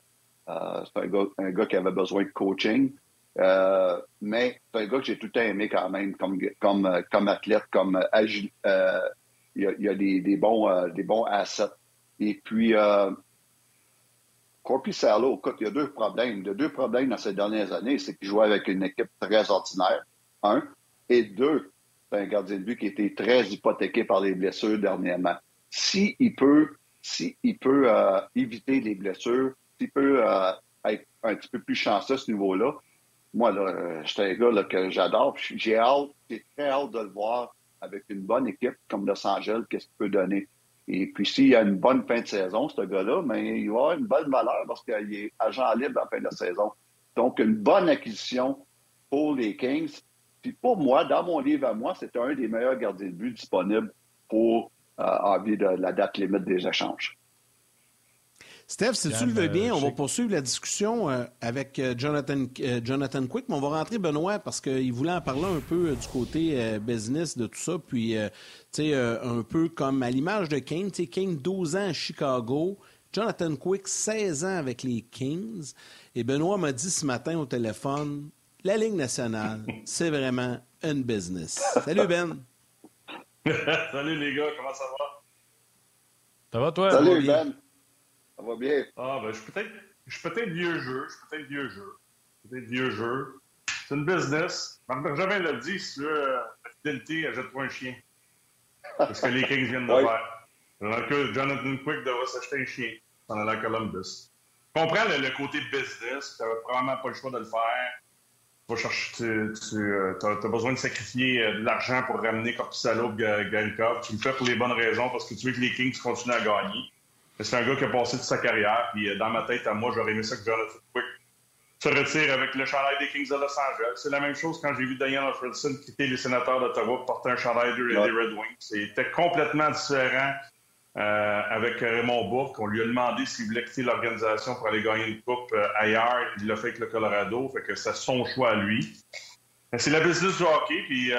C'est un gars qui avait besoin de coaching. Mais c'est un gars que j'ai tout le temps aimé quand même comme athlète, comme agile. Il y a des bons assets. Et puis... Korpisalo, écoute, il y a deux problèmes. Il y a deux problèmes dans ces dernières années. C'est qu'il jouait avec une équipe très ordinaire, un. Et deux, c'est un gardien de but qui était très hypothéqué par les blessures dernièrement. S'il peut éviter les blessures, s'il peut être un petit peu plus chanceux à ce niveau-là, moi, là, c'est un gars là, que j'adore. J'ai très hâte de le voir avec une bonne équipe comme Los Angeles, qu'est-ce qu'il peut donner. Et puis, s'il a une bonne fin de saison, ce gars-là, ben, il va avoir une bonne valeur parce qu'il est agent libre à la fin de la saison. Donc, une bonne acquisition pour les Kings. Puis pour moi, dans mon livre à moi, c'était un des meilleurs gardiens de but disponibles pour en vue de la date limite des échanges. Steph, si tu le veux bien, on va poursuivre la discussion avec Jonathan Quick, mais on va rentrer Benoît parce qu'il voulait en parler un peu du côté business de tout ça, puis tu sais un peu comme à l'image de Kane, tu sais, Kane 12 ans à Chicago, Jonathan Quick 16 ans avec les Kings, et Benoît m'a dit ce matin au téléphone, la Ligue nationale, c'est vraiment une business. Salut Ben. Salut les gars, comment ça va? Ça va toi? Salut Ben. Ça va bien. Ah, ben, je suis peut-être vieux jeu. C'est une business. Benjamin l'a dit, si tu veux la fidélité, achète-toi un chien. C'est ce que les Kings viennent de faire. Alors que Jonathan Quick devrait s'acheter un chien en allant à Columbus. Je comprends le côté business, tu n'avais probablement pas le choix de le faire. vas chercher, tu as besoin de sacrifier de l'argent pour ramener Korpisalo et Gurianov. Tu le fais pour les bonnes raisons parce que tu veux que les Kings continuent à gagner. C'est un gars qui a passé toute sa carrière. Puis dans ma tête, à moi, j'aurais aimé ça que Jonathan Toews se retire avec le chandail des Kings de Los Angeles. C'est la même chose quand j'ai vu Daniel Alfredson quitter les Sénateurs d'Ottawa pour porter un chandail des Red Wings. C'était complètement différent avec Raymond Bourque. On lui a demandé s'il voulait quitter l'organisation pour aller gagner une coupe ailleurs. Il l'a fait avec le Colorado. Fait que c'est son choix à lui. C'est la business du hockey. Puis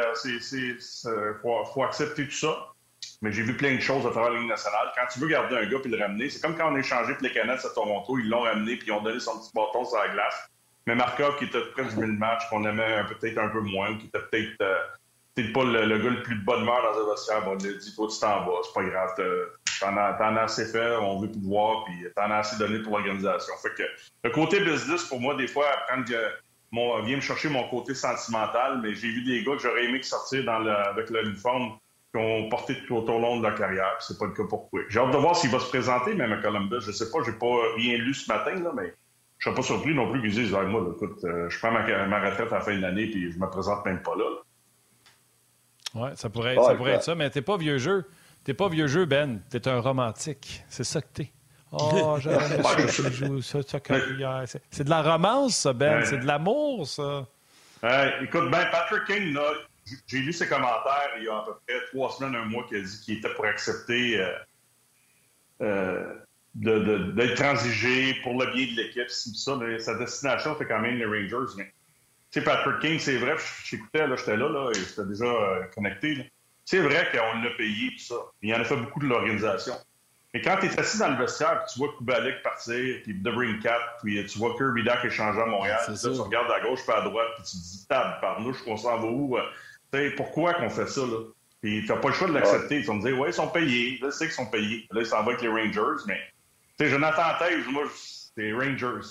faut accepter tout ça. Mais j'ai vu plein de choses à travers la Ligue nationale. Quand tu veux garder un gars puis le ramener, c'est comme quand on a échangé pour les Canucks à Toronto, ils l'ont ramené puis ils ont donné son petit bâton sur la glace. Mais Markov, qui était près du milieu de match, qu'on aimait peut-être un peu moins, qui était peut-être pas le gars le plus de bonne humeur dans un vestiaire, on lui a dit, toi, tu t'en vas, c'est pas grave, t'en as assez fait, on veut pouvoir, puis t'en as assez donné pour l'organisation. Fait que le côté business, pour moi, des fois, vient me chercher mon côté sentimental, mais j'ai vu des gars que j'aurais aimé sortir avec l'uniforme qui ont porté tout au long de la carrière. C'est pas le cas pour Quick. J'ai hâte de voir s'il va se présenter, même à Columbus. Je sais pas, j'ai pas rien lu ce matin, là, mais je serais pas surpris non plus qu'ils disent « Moi, écoute, je prends ma retraite à la fin de l'année puis je me présente même pas là. » Oui, ça pourrait être ça, mais t'es pas vieux jeu. T'es pas vieux jeu, Ben. T'es un romantique. C'est ça que t'es. Oh, c'est de la romance, ça, Ben. Ouais. C'est de l'amour, ça. Écoute, ben, Patrick Kane, là, j'ai lu ses commentaires il y a à peu près 3 semaines, 1 mois, qu'il a dit qu'il était pour accepter d'être transigé pour le bien de l'équipe. Sa destination, c'était quand même les Rangers. Mais, tu sais, Patrick Kane, c'est vrai, j'étais là, et j'étais déjà connecté. Là. C'est vrai qu'on l'a payé, tout ça. Il en a fait beaucoup de l'organisation. Mais quand tu es assis dans le vestiaire, puis tu vois Kubalik partir, puis Debrincat, puis tu vois Kirby Dack échanger à Montréal, puis là, tu regardes à gauche, puis à droite, puis tu te dis, tabarnouche, qu'on s'en va où? T'sais, pourquoi qu'on fait ça, là? Puis t'as pas le choix de l'accepter. Ouais. Tu vas me dire, ouais, ils sont payés. Là, c'est qu'ils sont payés. Là, ils s'en vont avec les Rangers, mais... Tu sais, Jonathan Toews, moi, c'est Rangers.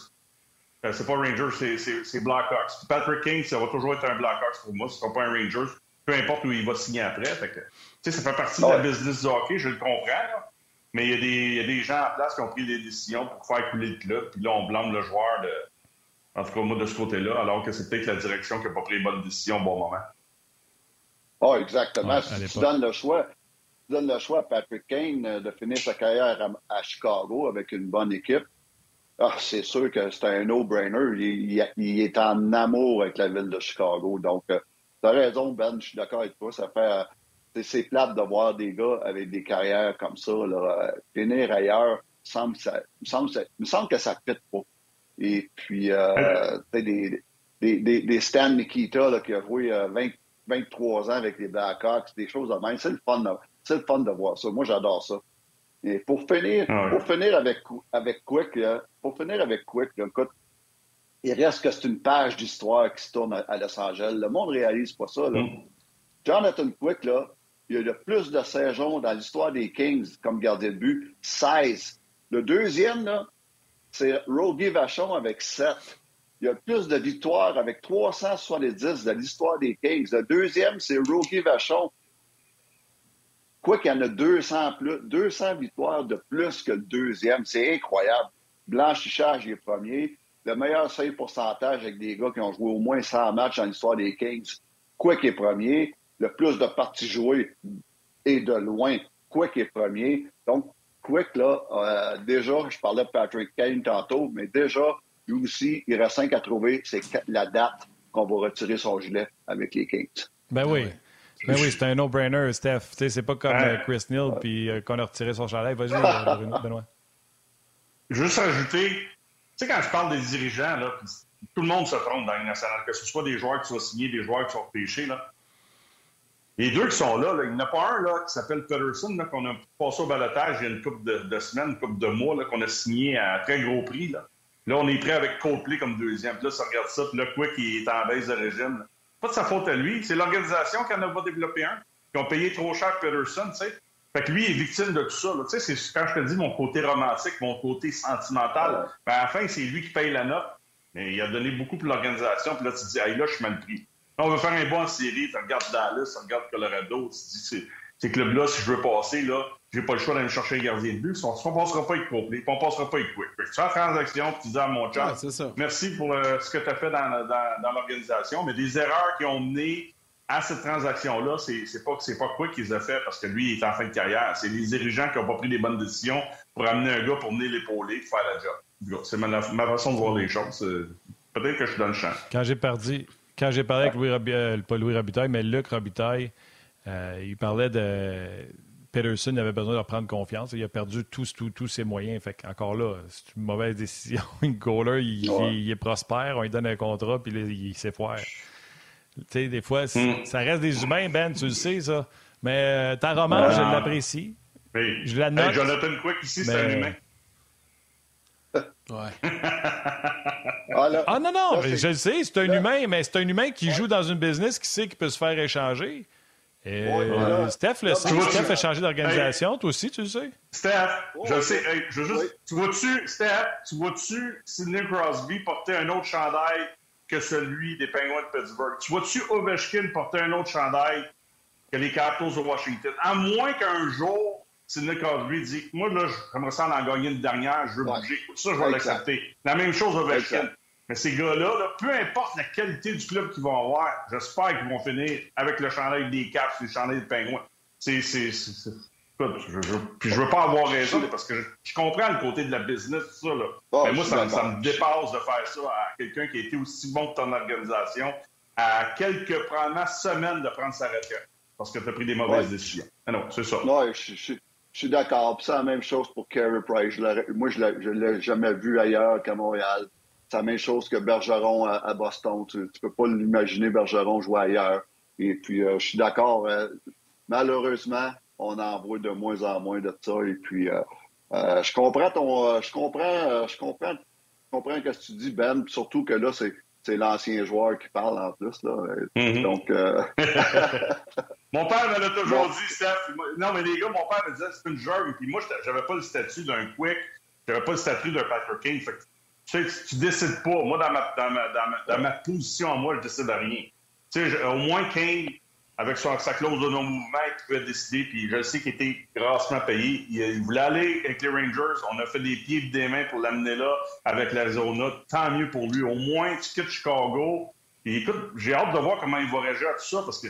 C'est pas Rangers, c'est Blackhawks. Patrick Kane, ça va toujours être un Blackhawks pour moi. Ce sera pas un Rangers. Peu importe où il va signer après. Fait que, tu sais, ça fait partie de la business du hockey, je le comprends, là. Mais il y a des gens en place qui ont pris des décisions pour faire couler le club. Puis là, on blâme le joueur, en tout cas, moi, de ce côté-là, alors que c'est peut-être la direction qui n'a pas pris les bonnes décisions au bon moment. Ah, oh, exactement. Ouais, si tu donnes le choix à Patrick Kane de finir sa carrière à Chicago avec une bonne équipe, c'est sûr que c'est un no-brainer. Il est en amour avec la ville de Chicago. Donc, t'as raison, Ben, je suis d'accord avec toi. Ça fait... C'est plate de voir des gars avec des carrières comme ça. Là, finir ailleurs, il me semble que ça ne pète pas. Et puis, des Stan Mikita là, qui a joué 23 ans avec les Blackhawks, des choses de même. C'est le fun de voir ça. Moi, j'adore ça. Et pour finir avec Quick, là, écoute, il reste que c'est une page d'histoire qui se tourne à Los Angeles. Le monde ne réalise pas ça. Là. Jonathan Quick, là, il y a le plus de saisons dans l'histoire des Kings comme gardien de but, 16. Le deuxième, là, c'est Rogie Vachon avec 7. Il y a plus de victoires avec 370 dans l'histoire des Kings. Le deuxième, c'est Rogie Vachon. Quick, il y en a 200 victoires de plus que le deuxième. C'est incroyable. Blanchichage est premier. Le meilleur save pourcentage avec des gars qui ont joué au moins 100 matchs dans l'histoire des Kings. Quick est premier. Le plus de parties jouées et de loin. Quick est premier. Donc, Quick, là, déjà, je parlais de Patrick Kane tantôt, mais déjà, lui aussi, il reste 5 à trouver. C'est la date qu'on va retirer son gilet avec les Kings. Ben oui, c'est un no-brainer, Steph. T'sais, c'est pas comme Chris Neal puis qu'on a retiré son chandail. Vas-y, Benoît. Juste rajouter, tu sais, quand je parle des dirigeants, là, tout le monde se trompe dans la Ligue nationale, que ce soit des joueurs qui sont signés, des joueurs qui sont repêchés, là. Les deux qui sont là, il n'y en a pas un là, qui s'appelle Pederson, là, qu'on a passé au balotage il y a une couple de semaines, une couple de mois, là, qu'on a signé à très gros prix. Là, on est prêt avec Copley comme deuxième. Puis là, ça regarde ça, puis là, Quick, il est en baisse de régime. Là. Pas de sa faute à lui. C'est l'organisation qui en a pas développé un, qui ont payé trop cher Pederson, tu sais. Fait que lui, il est victime de tout ça. Tu sais, c'est quand je te dis mon côté romantique, mon côté sentimental, ben, à la fin, c'est lui qui paye la note. Mais il a donné beaucoup pour l'organisation, puis là, tu te dis, hey, là, je suis mal pris. On veut faire un bon en série, tu regardes Dallas, tu regardes Colorado, tu te dis, Ces clubs-là, si je veux passer, là, j'ai pas le choix d'aller chercher un gardien de but. Si on ne passera pas avec Copley, on ne passera pas avec Quick. Tu fais la transaction, tu dis à mon chat, merci pour ce que tu as fait dans l'organisation, mais des erreurs qui ont mené à cette transaction-là, c'est pas Quick qui les a fait parce que lui, il est en fin de carrière. C'est les dirigeants qui n'ont pas pris les bonnes décisions pour amener un gars pour venir l'épauler, pour faire la job. C'est ma façon de voir les choses. Peut-être que je suis dans le champ. Quand j'ai parlé avec Louis Robitaille, mais Luc Robitaille, il parlait de... Peterson avait besoin de reprendre confiance. Il a perdu tous ses moyens. Fait encore là, c'est une mauvaise décision. Le goaler, il est prospère. On lui donne un contrat, puis il s'effoire. Tu sais, des fois, ça reste des humains, Ben, tu le sais, ça. Mais ta romance, je l'apprécie. Mais, je la note. Jonathan Quick, ici, c'est un humain. Ouais. Ah non, mais je le sais, c'est un humain, mais c'est un humain qui joue dans une business qui sait qu'il peut se faire échanger. Steph, Steph a changé d'organisation, toi aussi, tu le sais? Steph, je le sais. Hey, tu vois-tu Sidney Crosby porter un autre chandail que celui des Penguins de Pittsburgh? Tu vois-tu Ovechkin porter un autre chandail que les Capitals de Washington? À moins qu'un jour, Sidney Crosby dit « Moi, là, j'aimerais ça en gagner une dernière, je veux bouger. » Ça, je vais l'accepter. La même chose Ovechkin. Exact. Mais ces gars-là, là, peu importe la qualité du club qu'ils vont avoir, j'espère qu'ils vont finir avec le chandail des Caps et le chandail des Pingouins. Puis je veux pas avoir raison, parce que je comprends le côté de la business, tout ça. Là. Oh, mais moi, ça me dépasse de faire ça à quelqu'un qui a été aussi bon que ton organisation, à quelques semaines de prendre sa retraite, parce que tu as pris des mauvaises décisions. Mais non, c'est ça. Non, je suis d'accord. Puis c'est la même chose pour Carey Price. Moi, je ne l'ai jamais vu ailleurs qu'à Montréal. C'est la même chose que Bergeron à Boston. Tu ne peux pas l'imaginer, Bergeron jouer ailleurs. Et puis, je suis d'accord. Malheureusement, on en voit de moins en moins de ça. Et puis, je comprends ce que tu dis, Ben. Surtout que là, c'est l'ancien joueur qui parle en plus. Là. Mm-hmm. Donc, mon père me l'a toujours dit, Steph. Non, mais les gars, mon père me disait c'est une jungle. Puis moi, j'avais pas le statut d'un Quick. J'avais pas le statut d'un Patrick Kane. Fait que... Tu décides pas. Moi, dans ma position, moi, je décide à rien. Tu sais, au moins, Kane, avec sa clause de non-mouvement, il pouvait décider, puis je sais qu'il était grassement payé. Il voulait aller avec les Rangers. On a fait des pieds et des mains pour l'amener là avec l'Arizona. Tant mieux pour lui. Au moins, tu quittes Chicago. Et écoute, j'ai hâte de voir comment il va réagir à tout ça, parce que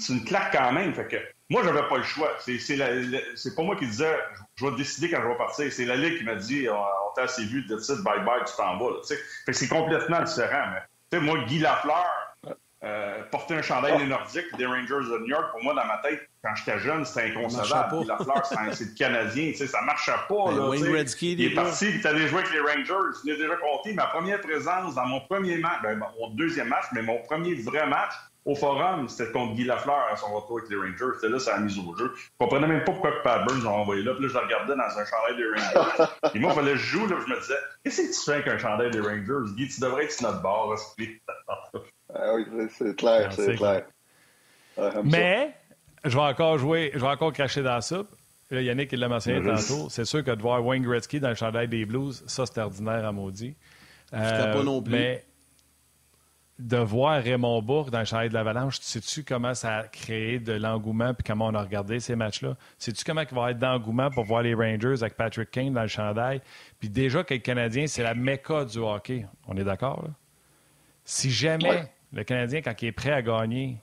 c'est une claque quand même. Fait que moi, j'avais pas le choix. C'est pas moi qui disais je vais décider quand je vais partir. C'est la Ligue qui m'a dit on t'a assez vu, décide, bye-bye, tu t'en vas. Là, fait que c'est complètement différent. Mais, moi, Guy Lafleur, porter un chandail des Nordiques des Rangers de New York, pour moi, dans ma tête, quand j'étais jeune, c'était inconcevable. Guy Lafleur, c'est le Canadien. Ça marchait pas. Là, Wayne Gretzky, il est parti, puis tu allais jouer avec les Rangers. Je l'ai déjà compté. Ma première présence dans mon premier match, mon deuxième match, mais mon premier vrai match, au Forum, c'était contre Guy Lafleur à son retour avec les Rangers. C'était là, ça a mis au jeu. Je comprenais même pas pourquoi Pat Burns l'a envoyé là. Puis là, je le regardais dans un chandail des Rangers. Et moi, il fallait que je joue. Là, je me disais, qu'est-ce que tu fais avec un chandail des Rangers? Guy, tu devrais être sur notre bord. Oui, c'est clair, non, c'est clair. Mais, je vais encore cracher dans la soupe. Là, Yannick, il l'a mentionné tantôt. C'est sûr que de voir Wayne Gretzky dans le chandail des Blues, ça, c'est ordinaire à maudit. C'était pas non plus. Mais, de voir Raymond Bourque dans le chandail de l'Avalanche, sais-tu comment ça a créé de l'engouement puis comment on a regardé ces matchs-là? Sais-tu comment il va y avoir d'engouement pour voir les Rangers avec Patrick Kane dans le chandail? Puis déjà que le Canadien, c'est la Mecca du hockey. On est d'accord, là? Si jamais le Canadien, quand il est prêt à gagner,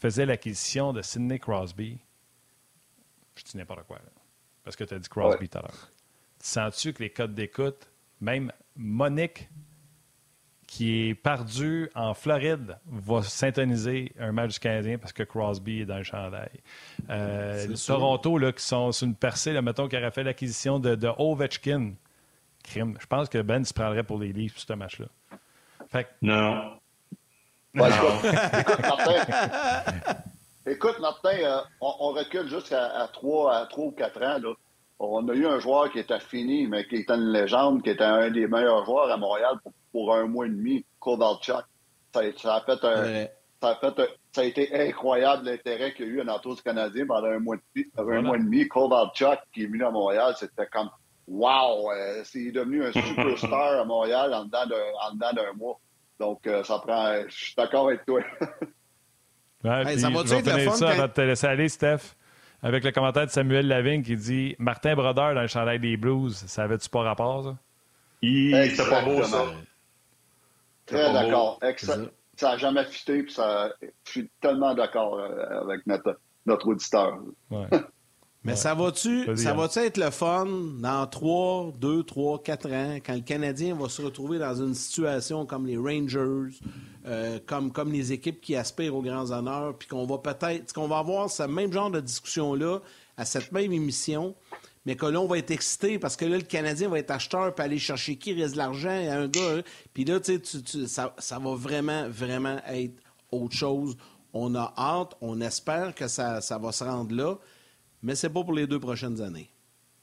faisait l'acquisition de Sidney Crosby, je dis n'importe quoi, là, parce que tu as dit Crosby tout à l'heure. Sens-tu que les codes d'écoute, même Monique, qui est perdu en Floride, va syntoniser un match du Canadien parce que Crosby est dans le chandail. Toronto, là, qui sont sur une percée, là, mettons, qui aurait fait l'acquisition de Ovechkin. Crime. Je pense que Ben se prendrait pour les Leafs, ce match-là. Fait que... Non. Écoute, Martin, on recule jusqu'à 3 ou 4 ans, là. On a eu un joueur qui était fini, mais qui était une légende, qui était un des meilleurs joueurs à Montréal pour un mois et demi, Kovalchuk. Ça a été incroyable l'intérêt qu'il y a eu à l'entour du Canadien pendant un mois et demi. Kovalchuk qui est venu à Montréal, c'était comme « wow! » Il est devenu un superstar à Montréal en dedans d'un mois. Donc, ça prend... Je suis d'accord avec toi. Ouais, ça va-tu être le fun? Ça va te laisser aller, Steph. avec le commentaire de Samuel Lavigne qui dit « Martin Brodeur dans le chandail des Blues, ça avait-tu pas rapport, ça? » C'était pas beau, ça. Très d'accord. Ça n'a jamais fité, puis ça... je suis tellement d'accord avec notre auditeur. Ouais. Mais ouais. Ça va-tu être le fun dans 3, 4 ans, quand le Canadien va se retrouver dans une situation comme les Rangers, comme les équipes qui aspirent aux grands honneurs, puis qu'on va avoir ce même genre de discussion-là à cette même émission, mais que là, on va être excité parce que là, le Canadien va être acheteur pour aller chercher qui reste de l'argent à un gars. Puis là, ça va vraiment, vraiment être autre chose. On a hâte, on espère que ça va se rendre là. Mais c'est pas pour les 2 prochaines années.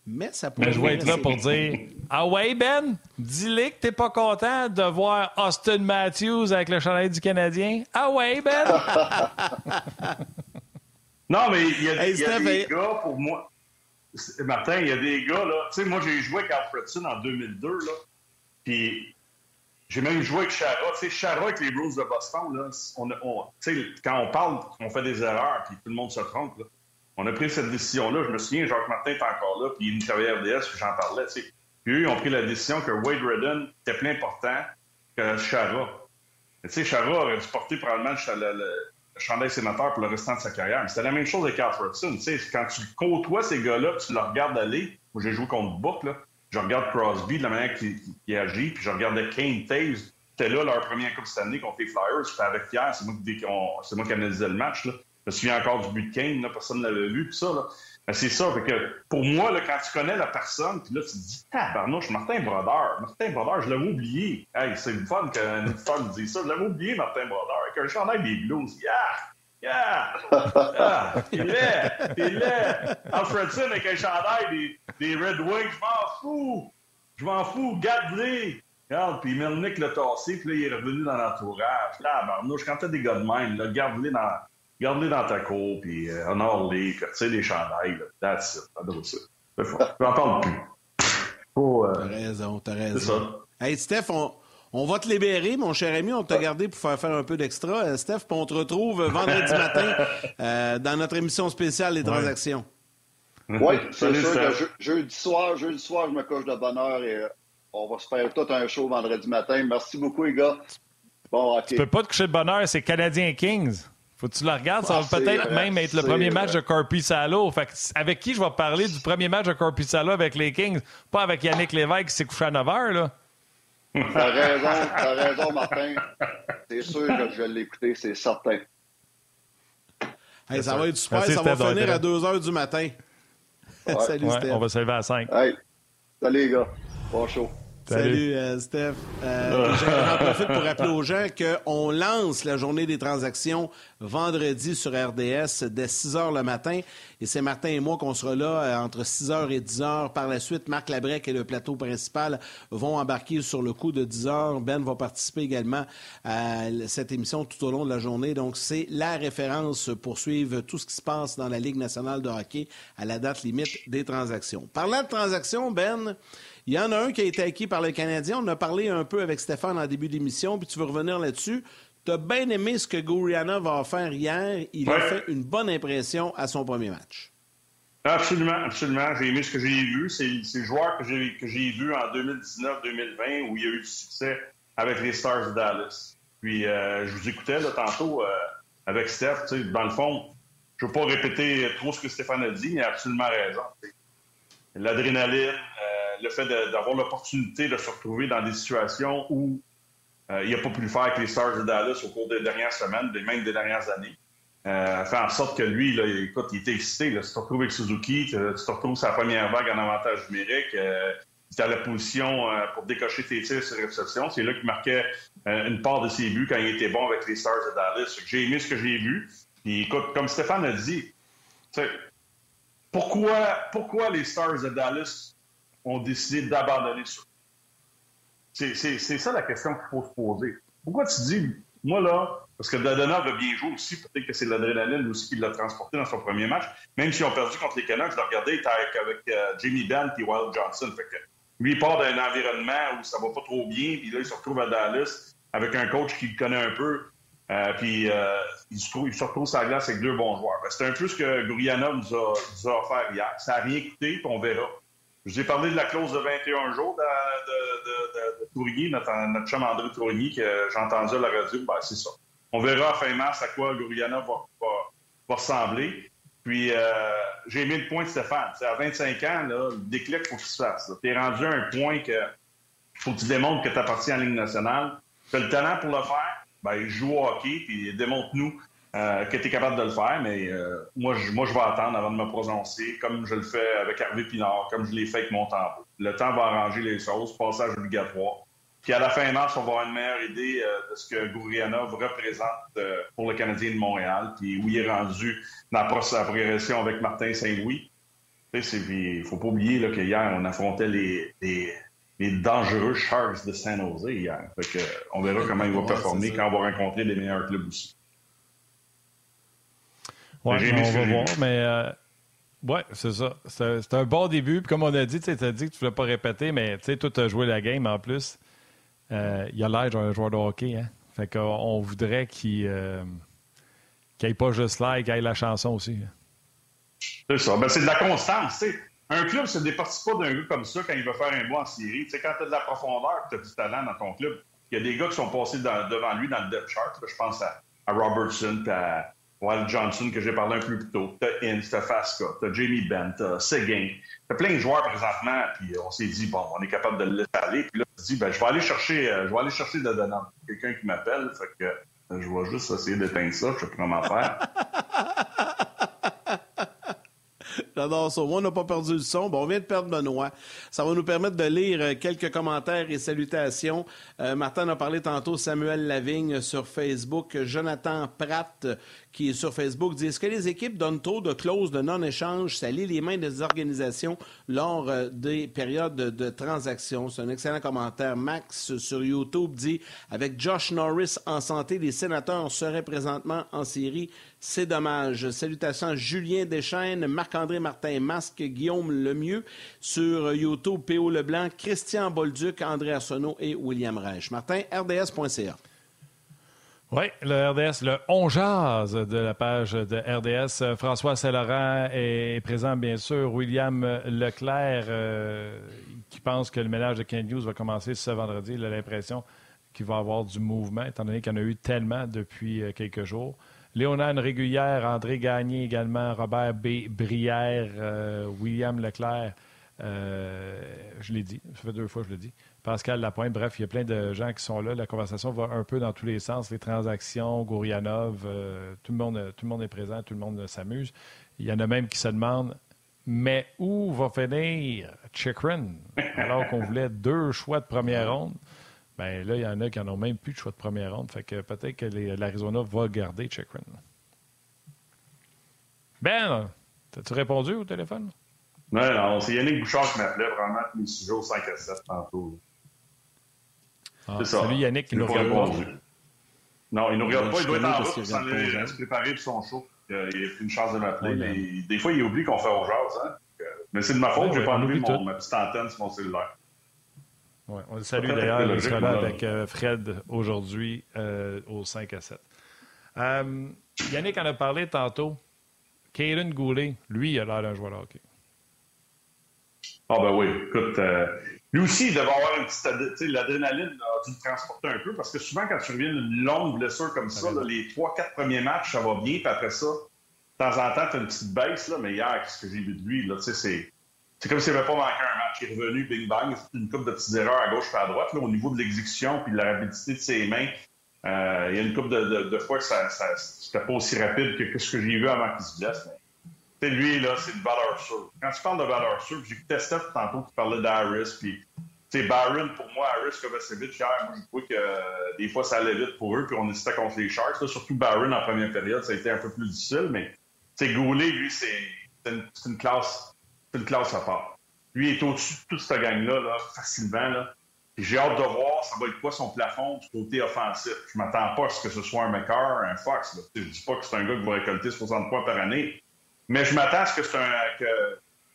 Mais ça pourrait. Mais je vais être là pour dire « Ah ouais, Ben, dis-le que t'es pas content de voir Austin Matthews avec le chandail du Canadien. Ah ouais, Ben! » Non, mais il y a des gars pour moi. Martin, il y a des gars, là... Tu sais, moi, j'ai joué avec Alfredson en 2002, là. Puis j'ai même joué avec Chara. Tu sais, Chara avec les Blues de Boston, là, tu sais, quand on parle, on fait des erreurs, puis tout le monde se trompe, là. On a pris cette décision-là. Je me souviens, Jacques-Martin était encore là, puis il nous savait RDS, puis j'en parlais. T'sais. Puis eux, ils ont pris la décision que Wade Redden était plus important que Chara. Tu sais, Chara aurait dû porter probablement le chandail sénateur pour le restant de sa carrière. Mais c'était la même chose avec Alfredson. T'sais, quand tu côtoies ces gars-là, tu le regardes aller. Moi, j'ai joué contre Buck, là. Je regarde Crosby de la manière qu'il agit, puis je regardais Kane, Toews. C'était là leur première Coupe cette année contre les Flyers. C'était avec Pierre. C'est moi qui analysais le match, là. Je me souviens encore du but de Kane, là, personne ne l'avait vu, puis ça, là. Ben, c'est ça. Fait que pour moi, là, quand tu connais la personne, puis là, tu te dis « Tabarnouche, Martin Brodeur, je l'avais oublié. » Hey, c'est fun qu'un auditeur me dise ça. Je l'avais oublié, Martin Brodeur, avec un chandail des Blues. Il est là. Alfredson avec un chandail des Red Wings. Je m'en fous, garde-les. Regarde, puis Melnick l'a tassé, puis là, il est revenu dans l'entourage. Tabarnouche, quand t'as des gars de même, là, garde-les dans... Garde-les dans ta cour, puis honore-les, puis retire les chandails. Là. That's it. J'adore ça. Je n'en parle plus. T'as raison. C'est ça. Hey, Steph, on va te libérer, mon cher ami. On t'a gardé pour faire un peu d'extra, Steph. Puis on te retrouve vendredi matin dans notre émission spéciale Les Transactions. Oui, c'est sûr que jeudi soir, je me couche de bonne heure et on va se faire tout un show vendredi matin. Merci beaucoup, les gars. Bon, okay. Tu peux pas te coucher de bonne heure, c'est Canadien Kings. Faut que tu la regardes, ça va peut-être même être le premier match de Korpisalo. Fait que avec qui je vais parler du premier match de Korpisalo avec les Kings? Pas avec Yannick Lévesque qui s'est couché à 9h, là. T'as raison, Martin. C'est sûr que je vais l'écouter, c'est certain. Hey, ça va être super, merci, ça va finir à 2h du matin. Ouais. Salut, Steph. On va se lever à 5. Hey. Salut, les gars. Bon show. Salut, Steph. J'en profite pour rappeler aux gens qu'on lance la journée des transactions vendredi sur RDS dès 6h le matin. Et c'est Martin et moi qu'on sera là entre 6h et 10h. Par la suite, Marc Labrec et le plateau principal vont embarquer sur le coup de 10h. Ben va participer également à cette émission tout au long de la journée. Donc, c'est la référence pour suivre tout ce qui se passe dans la Ligue nationale de hockey à la date limite des transactions. Parlant de transactions, Ben... Il y en a un qui a été acquis par le Canadien. On a parlé un peu avec Stéphane en début d'émission, puis tu veux revenir là-dessus. Tu as bien aimé ce que Gurianov a offert hier. Il a fait une bonne impression à son premier match. Absolument, absolument. J'ai aimé ce que j'ai vu. C'est le joueur que j'ai vu en 2019-2020 où il y a eu du succès avec les Stars de Dallas. Puis je vous écoutais là, tantôt avec Steph. Dans le fond, je ne veux pas répéter trop ce que Stéphane a dit, mais il a absolument raison. L'adrénaline... le fait d'avoir l'opportunité de se retrouver dans des situations où il n'y a pas pu le faire avec les Stars de Dallas au cours des dernières semaines, même des dernières années, fait en sorte que lui, là, écoute, il était excité. Là, tu te retrouves avec Suzuki, tu te retrouves sa première vague en avantage numérique, tu es à la position pour décocher tes tirs sur réception. C'est là qu'il marquait une part de ses buts quand il était bon avec les Stars de Dallas. J'ai aimé ce que j'ai vu. Puis, écoute, comme Stéphane a dit, pourquoi les Stars de Dallas ont décidé d'abandonner ça? C'est ça la question qu'il faut se poser. Pourquoi tu dis, moi là, parce que Dadonov a bien joué aussi, peut-être que c'est l'adrénaline aussi qui l'a transporté dans son premier match, même s'ils ont perdu contre les Canucks, je l'ai regardé, il était avec Jamie Benn et Wild Johnson. Fait que lui, il part d'un environnement où ça va pas trop bien, puis là, il se retrouve à Dallas avec un coach qui le connaît un peu, Puis il se retrouve sur la glace avec deux bons joueurs. Ben, c'est un peu ce que Gurianov nous a offert hier. Ça n'a rien coûté, puis on verra. Je vous ai parlé de la clause de 21 jours de Tourigny, notre chum André Tourigny, que j'ai entendu à la radio. Ben, c'est ça. On verra à fin mars à quoi Gurianov va ressembler. Puis j'ai aimé le point de Stéphane. T'sais, à 25 ans, là, le déclic, il faut qu'il se fasse. Tu es rendu à un point que faut que tu démontres que tu appartiens à la Ligue nationale. Tu as le talent pour le faire. Ben, joue au hockey, puis démontre-nous que tu es capable de le faire. Mais moi, je vais attendre avant de me prononcer, comme je le fais avec Harvey Pinard, comme je l'ai fait avec Montembeault. Le temps va arranger les choses, passage obligatoire. Puis à la fin mars, on va avoir une meilleure idée de ce que Gurianov représente pour le Canadien de Montréal, puis où il est rendu dans sa progression avec Martin Saint-Louis. Il ne faut pas oublier là, que hier, on affrontait les dangereux Sharks de San Jose hier. Fait que, on verra comment il va performer quand on va rencontrer les meilleurs clubs aussi. Ouais, on va voir, mais... Oui, c'est ça. C'est un bon début. Puis comme on a dit, tu as dit que tu ne voulais pas répéter, mais toi, tu as joué la game en plus. Il a l'air d'un joueur de hockey. Hein? Fait qu'on voudrait qu'il n'aille pas juste l'air, qu'il aille la chanson aussi. Hein? C'est ça. Ben, c'est de la constance. T'sais. Un club ne se départit pas d'un gars comme ça quand il veut faire un bout en série. T'sais, quand tu as de la profondeur et tu as du talent dans ton club, il y a des gars qui sont passés devant lui dans le depth chart. Je pense à Robertson et à Wild Johnson, que j'ai parlé un peu plus tôt. T'as Ince, t'as Fasca, t'as Jamie Benn, t'as Seguin. T'as plein de joueurs présentement, puis on s'est dit, bon, on est capable de le laisser aller. Puis là, on s'est dit, ben, je vais aller chercher de Donald. Quelqu'un qui m'appelle, fait que je vais juste essayer d'éteindre ça, je sais plus comment faire. J'adore ça. On n'a pas perdu le son. Bon, on vient de perdre Benoît. Ça va nous permettre de lire quelques commentaires et salutations. Martin a parlé tantôt, Samuel Lavigne sur Facebook. Jonathan Pratt, qui est sur Facebook, dit « Est-ce que les équipes donnent trop de clauses de non-échange? Ça lie les mains des organisations lors des périodes de transactions. » C'est un excellent commentaire. Max, sur YouTube, dit « Avec Josh Norris en santé, les Sénateurs seraient présentement en série. » C'est dommage. Salutations à Julien Deschaines, Marc-André Martin Masque, Guillaume Lemieux, sur YouTube, P.O. Leblanc, Christian Bolduc, André Arsenault et William Reich. Martin, rds.ca. Oui, le RDS, le On Jase de la page de RDS. François Saint-Laurent est présent, bien sûr. William Leclerc, qui pense que le ménage de Ken Hughes va commencer ce vendredi. Il a l'impression qu'il va y avoir du mouvement, étant donné qu'il y en a eu tellement depuis quelques jours. Léonane Régulière, André Gagné également, Robert B. Brière, William Leclerc, je l'ai dit, ça fait deux fois que je le dis, Pascal Lapointe, bref, il y a plein de gens qui sont là. La conversation va un peu dans tous les sens, les transactions, Gurianov, tout le monde est présent, tout le monde s'amuse. Il y en a même qui se demandent, mais où va finir Chikrin? Alors qu'on voulait deux choix de première ronde. Bien là, il y en a qui n'en ont même plus de choix de première ronde. Fait que peut-être que l'Arizona va garder Chikrin. Ben, t'as-tu répondu au téléphone? Non, c'est Yannick Bouchard qui m'appelait vraiment tous les 6 jours 5 à 7 tantôt. Ah, c'est ça. Salut Yannick qui nous regarde pas. Non, il nous regarde pas. Il doit être en route pour s'en aller se préparer pour son show. Il a pris une chance de m'appeler. Mais des fois, il oublie qu'on fait au jazz. Hein? Mais c'est de ma faute, j'ai pas enlevé ma petite antenne sur mon cellulaire. Ouais, on le salue d'ailleurs, il sera là avec Fred aujourd'hui au 5 à 7. Yannick en a parlé tantôt. Kaylin Goulet, lui, il a l'air d'un joueur de hockey. Ah ben oui, écoute, lui aussi, il devait avoir une petite... L'adrénaline a dû le transporter un peu, parce que souvent, quand tu reviens d'une longue blessure comme ça, là, les 3-4 premiers matchs, ça va bien, puis après ça, de temps en temps, tu as une petite baisse, là, mais hier, ce que j'ai vu de lui, là, tu sais, c'est comme s'il n'avait pas manqué un match. Il est revenu, bing bang, une couple de petites erreurs à gauche et à droite. Là, au niveau de l'exécution puis de la rapidité de ses mains, il y a une couple de fois que c'était pas aussi rapide que ce que j'ai vu avant qu'il se blesse. Mais, lui, là, c'est une valeur sûre. Quand tu parles de valeur sûre, j'écoutais Steph tantôt qui parlait d'Harris. Puis, Barron, pour moi, Harris, Kovacevic, hier, moi, je trouvais que des fois, ça allait vite pour eux. Puis, on hésitait contre les Sharks. Là, surtout Barron en première période, ça a été un peu plus difficile. Mais, Goulet, lui, c'est une classe. C'est une classe à part. Lui est au-dessus de toute cette gang-là, là, facilement. Là. J'ai hâte de voir, ça va être quoi son plafond du côté offensif. Je ne m'attends pas à ce que ce soit un Maker, un Fox. Là. Je ne dis pas que c'est un gars qui va récolter 60 points par année, mais je m'attends à ce que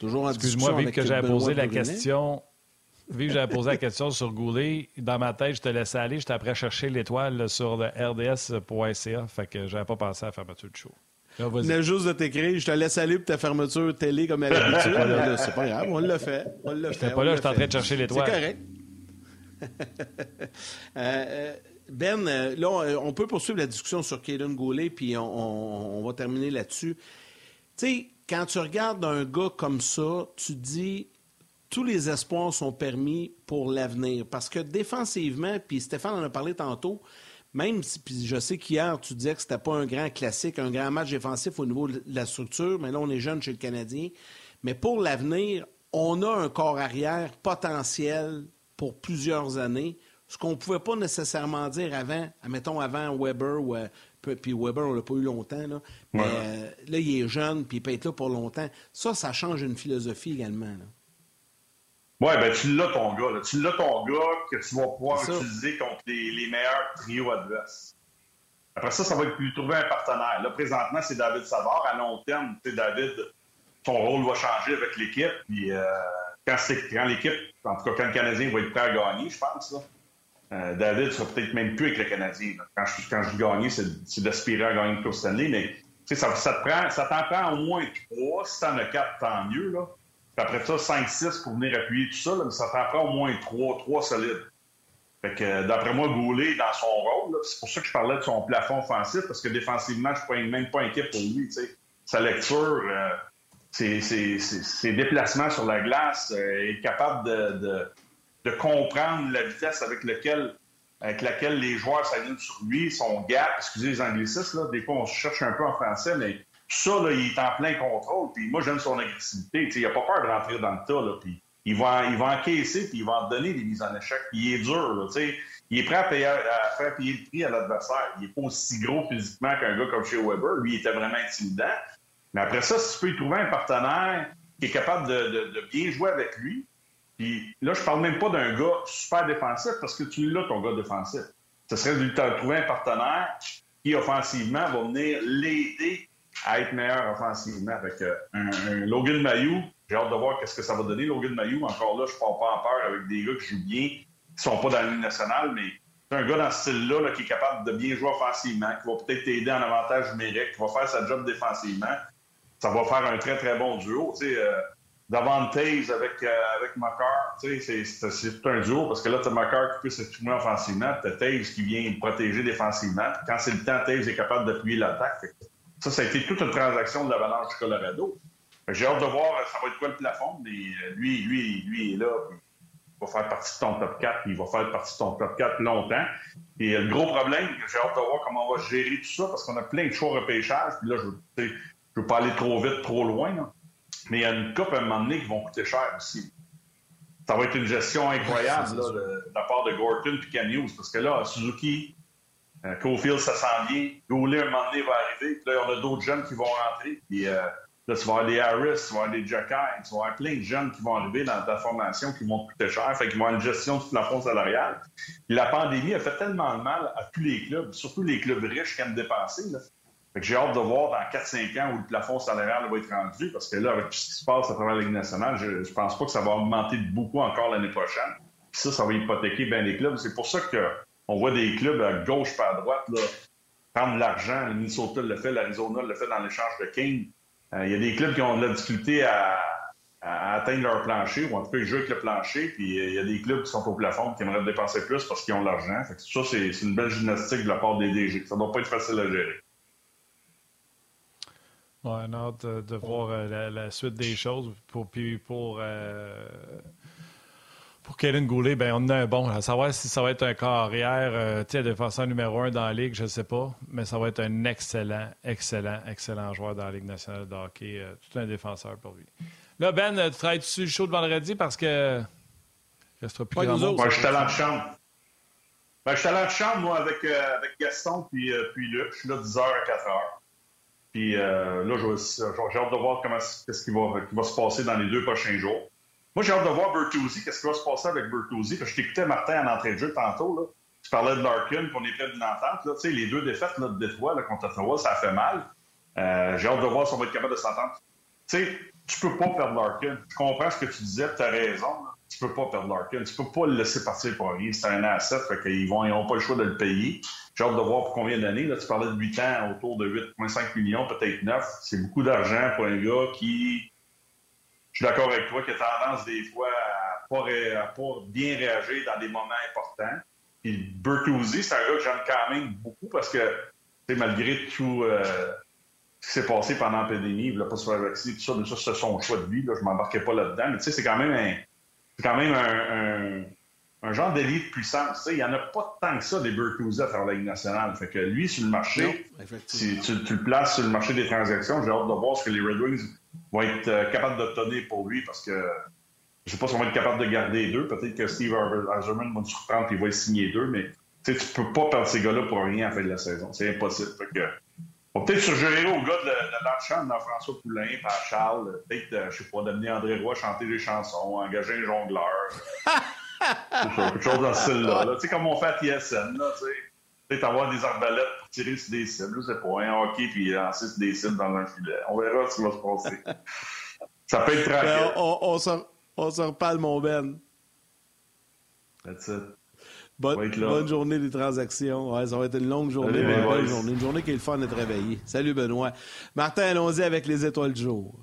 Toujours en discussion avec Benoît Brunet. Excuse-moi, Vic, que j'avais posé la question... Vu que j'avais posé la question sur Goulet, dans ma tête, je te laissais aller. J'étais après chercher l'étoile sur le RDS.ca. Fait que j'avais pas pensé à la fermeture du show. Là, vas-y. Venais juste de t'écrire, je te laisse aller pour ta fermeture télé comme à l'habitude. Là, c'est pas grave, on l'a fait. J'étais pas là, j'étais en train de chercher l'étoile. C'est correct. Ben, là, on peut poursuivre la discussion sur Kaden Goulet, puis on va terminer là-dessus. Tu sais, quand tu regardes un gars comme ça, tu dis... Tous les espoirs sont permis pour l'avenir. Parce que défensivement, puis Stéphane en a parlé tantôt, même si puis je sais qu'hier, tu disais que c'était pas un grand classique, un grand match défensif au niveau de la structure, mais là, on est jeune chez le Canadien. Mais pour l'avenir, on a un corps arrière potentiel pour plusieurs années, ce qu'on pouvait pas nécessairement dire avant, admettons avant Weber, ou puis Weber, on l'a pas eu longtemps, là. Mais ouais. Là, il est jeune, puis il peut être là pour longtemps. Ça change une philosophie également, là. Oui, bien, tu l'as ton gars. Là. Tu l'as ton gars que tu vas pouvoir utiliser contre les meilleurs trios adverses. Après ça, ça va être plus trouver un partenaire. Là, présentement, c'est David Savard. À long terme, tu sais, David, son rôle va changer avec l'équipe. Puis quand l'équipe, en tout cas, quand le Canadien va être prêt à gagner, je pense, là, David sera peut-être même plus avec le Canadien. Là. Quand je dis gagner, c'est d'aspirer à gagner une Coupe Stanley. Mais tu sais, ça t'en prend au moins 3. Si t'en as 4, tant mieux, là. Puis après ça, 5-6 pour venir appuyer tout ça, là, mais ça t'en prend au moins 3 solides. Fait que, d'après moi, Goulet, dans son rôle, là, c'est pour ça que je parlais de son plafond offensif, parce que défensivement, je ne suis même pas inquiet pour lui. T'sais. Sa lecture, ses déplacements sur la glace, est capable de comprendre la vitesse avec laquelle les joueurs s'alignent sur lui, son gap, excusez les anglicistes, là, des fois on se cherche un peu en français, mais... Ça, là, il est en plein contrôle. Puis moi, j'aime son agressivité. T'sais, il n'a pas peur de rentrer dans le tas. Là, puis il va encaisser puis il va en donner des mises en échec. Puis il est dur. Là, il est prêt à faire payer le prix à l'adversaire. Il n'est pas aussi gros physiquement qu'un gars comme chez Weber. Lui, il était vraiment intimidant. Mais après ça, si tu peux y trouver un partenaire qui est capable de bien jouer avec lui, puis là, je parle même pas d'un gars super défensif parce que tu l'as, ton gars défensif. Ce serait de lui trouver un partenaire qui, offensivement, va venir l'aider à être meilleur offensivement avec un Logan Mailloux. J'ai hâte de voir qu'est-ce que ça va donner, Logan Mailloux. Encore là, je ne pars pas en peur avec des gars qui jouent bien, qui ne sont pas dans la Ligue nationale, mais c'est un gars dans ce style-là là, qui est capable de bien jouer offensivement, qui va peut-être t'aider en avantage numérique, qui va faire sa job défensivement. Ça va faire un très, très bon duo. Davantage avec Makar, c'est un duo, parce que là, tu as Makar qui peut s'exprimer offensivement, tu as Toews qui vient protéger défensivement. Quand c'est le temps, Toews est capable d'appuyer l'attaque. Ça a été toute une transaction de l'Avalanche du Colorado. J'ai hâte de voir, ça va être quoi le plafond. Lui est là. Il va faire partie de ton top 4. Il va faire partie de ton top 4 longtemps. Et le gros problème, j'ai hâte de voir comment on va gérer tout ça, parce qu'on a plein de choix repêchage. Puis là, je ne veux pas aller trop vite, trop loin. Là. Mais il y a une coupe à un moment donné qui vont coûter cher aussi. Ça va être une gestion incroyable là, de la part de Gorton et Camios. Parce que là, Suzuki... Cofield, ça s'en vient. Goulet, un moment donné, va arriver. Puis là, on a d'autres jeunes qui vont rentrer. Puis là, tu vas avoir des Harris, tu vas avoir des Jake Allen, tu vas avoir plein de jeunes qui vont arriver dans ta formation qui vont coûter cher. Fait qu'ils vont avoir une gestion du plafond salarial. Puis la pandémie a fait tellement de mal à tous les clubs, surtout les clubs riches qui aiment dépenser. Là. Fait que j'ai hâte de voir dans 4-5 ans où le plafond salarial va être rendu. Parce que là, avec tout ce qui se passe à travers la Ligue nationale, je pense pas que ça va augmenter beaucoup encore l'année prochaine. Puis ça va hypothéquer bien les clubs. C'est pour ça que on voit des clubs à gauche pas à droite là, prendre l'argent. Le Minnesota le fait, l'Arizona le fait dans l'échange de Kane. Il y a des clubs qui ont de la difficulté à atteindre leur plancher, ou en tout cas, ils jouent avec le plancher, puis il y a des clubs qui sont au plafond qui aimeraient dépenser plus parce qu'ils ont l'argent. Fait que ça, c'est une belle gymnastique de la part des DG. Ça ne doit pas être facile à gérer. On a hâte de voir la suite des choses. Pour Kevin Goulet, ben on a un bon. À savoir si ça va être un carrière, défenseur numéro 1 dans la Ligue, je ne sais pas, mais ça va être un excellent, excellent, excellent joueur dans la Ligue nationale de hockey. Tout un défenseur pour lui. Là, Ben, tu travailles dessus le show de vendredi parce que il restera plus grand monde. Moi, je suis allé en chambre. Je suis allé en chambre, moi, avec Gaston puis Luc. Je suis là 10h à 4h. Puis là, j'ai hâte de voir qu'est-ce qui va se passer dans les deux prochains jours. Moi, j'ai hâte de voir Bertuzzi, qu'est-ce qui va se passer avec Bertuzzi. Parce que je t'écoutais, Martin, à l'entrée de jeu tantôt. Là. Tu parlais de Larkin, qu'on est près d'une entente. Là, les deux défaites là, de Détroit là, contre Ottawa, ça a fait mal. J'ai hâte de voir si on va être capable de s'entendre. Tu sais, tu peux pas perdre Larkin. Je comprends ce que tu disais, tu as raison. Là. Tu peux pas perdre Larkin. Tu peux pas le laisser partir pour rien. C'est un asset, fait qu'ils n'ont pas le choix de le payer. J'ai hâte de voir pour combien d'années. Là, tu parlais de 8 ans, autour de 8,5 millions, peut-être 9. C'est beaucoup d'argent pour un gars qui... Je suis d'accord avec toi qu'il a tendance des fois à pas bien réagir dans des moments importants. Puis Bertuzzi, c'est un gars que j'aime quand même beaucoup parce que malgré tout ce qui s'est passé pendant la pandémie, il ne voulait pas se faire vacciner, tout ça, mais ça, c'est son choix de vie. Là, je ne m'embarquais pas là-dedans. Mais tu sais, c'est quand même un genre d'élite de puissance. Il n'y en a pas tant que ça des Bertuzzi à faire la Ligue nationale. Fait que lui, sur le marché, si tu le places sur le marché des transactions, j'ai hâte de voir ce que les Red Wings vont être capables d'obtenir pour lui parce que je ne sais pas si on va être capable de garder les deux. Peut-être que Steve Eiserman va nous surprendre et va y signer deux, mais tu ne peux pas perdre ces gars-là pour rien à la fin de la saison. C'est impossible. Fait que, on va peut-être suggérer aux gars de l'enchant, dans François Poulin, par Charles, peut-être, je ne sais pas, d'amener André Roy chanter des chansons, engager un jongleur. Quelque chose dans ce style-là. Tu sais, comme on fait à TSN, là, tu sais. Peut-être avoir des arbalètes pour tirer sur des cibles. Je sais pas, un hockey puis lancer sur des cibles dans un filet. On verra ce qui va se passer. Ça peut être tranquille. On se reparle, mon Ben. That's it. Bonne journée des transactions. Ouais, ça va être une longue journée. Allez, une journée qui est le fun de travailler. Salut, Benoît. Martin, allons-y avec les étoiles du jour.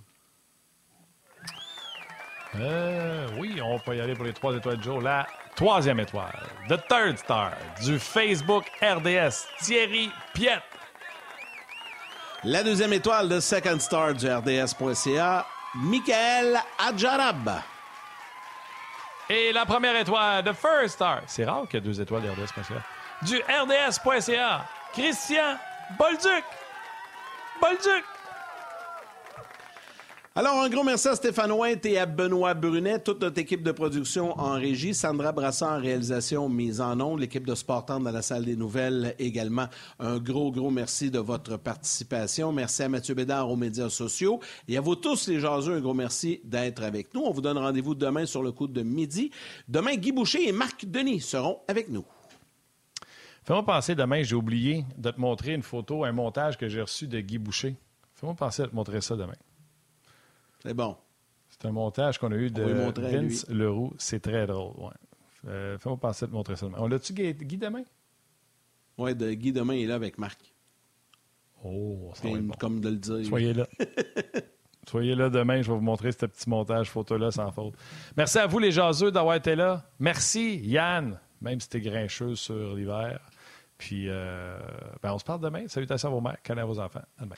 Oui, on peut y aller pour les 3 étoiles du jour. La troisième étoile, The Third Star, du Facebook RDS, Thierry Piette. La deuxième étoile, The Second Star, du RDS.ca, Michael Adjarab. Et la première étoile, The First Star, c'est rare qu'il y a 2 étoiles de RDS.ca, du RDS.ca, Christian Bolduc. Alors, un gros merci à Stéphane White et à Benoît Brunet, toute notre équipe de production en régie, Sandra Brassard en réalisation, mise en ondes, l'équipe de Sportante dans la salle des nouvelles également. Un gros merci de votre participation. Merci à Mathieu Bédard aux médias sociaux. Et à vous tous, les jaseux, un gros merci d'être avec nous. On vous donne rendez-vous demain sur le coup de midi. Demain, Guy Boucher et Marc Denis seront avec nous. Fais-moi penser, demain, j'ai oublié de te montrer une photo, un montage que j'ai reçu de Guy Boucher. Fais-moi penser à te montrer ça demain. C'est bon. C'est un montage qu'on a eu de Vince Leroux. C'est très drôle. Ouais. Fais-moi penser de montrer ça demain. On l'a-tu, Guy, demain? Oui, Guy demain est là avec Marc. Oh, ça va être bon. Comme de le dire. Soyez là. Soyez là demain. Je vais vous montrer ce petit montage photo-là sans faute. Merci à vous, les jaseux, d'avoir été là. Merci, Yann, même si t'es grincheux sur l'hiver. Puis, on se parle demain. Salutations à vos mères, câlins à vos enfants. À demain.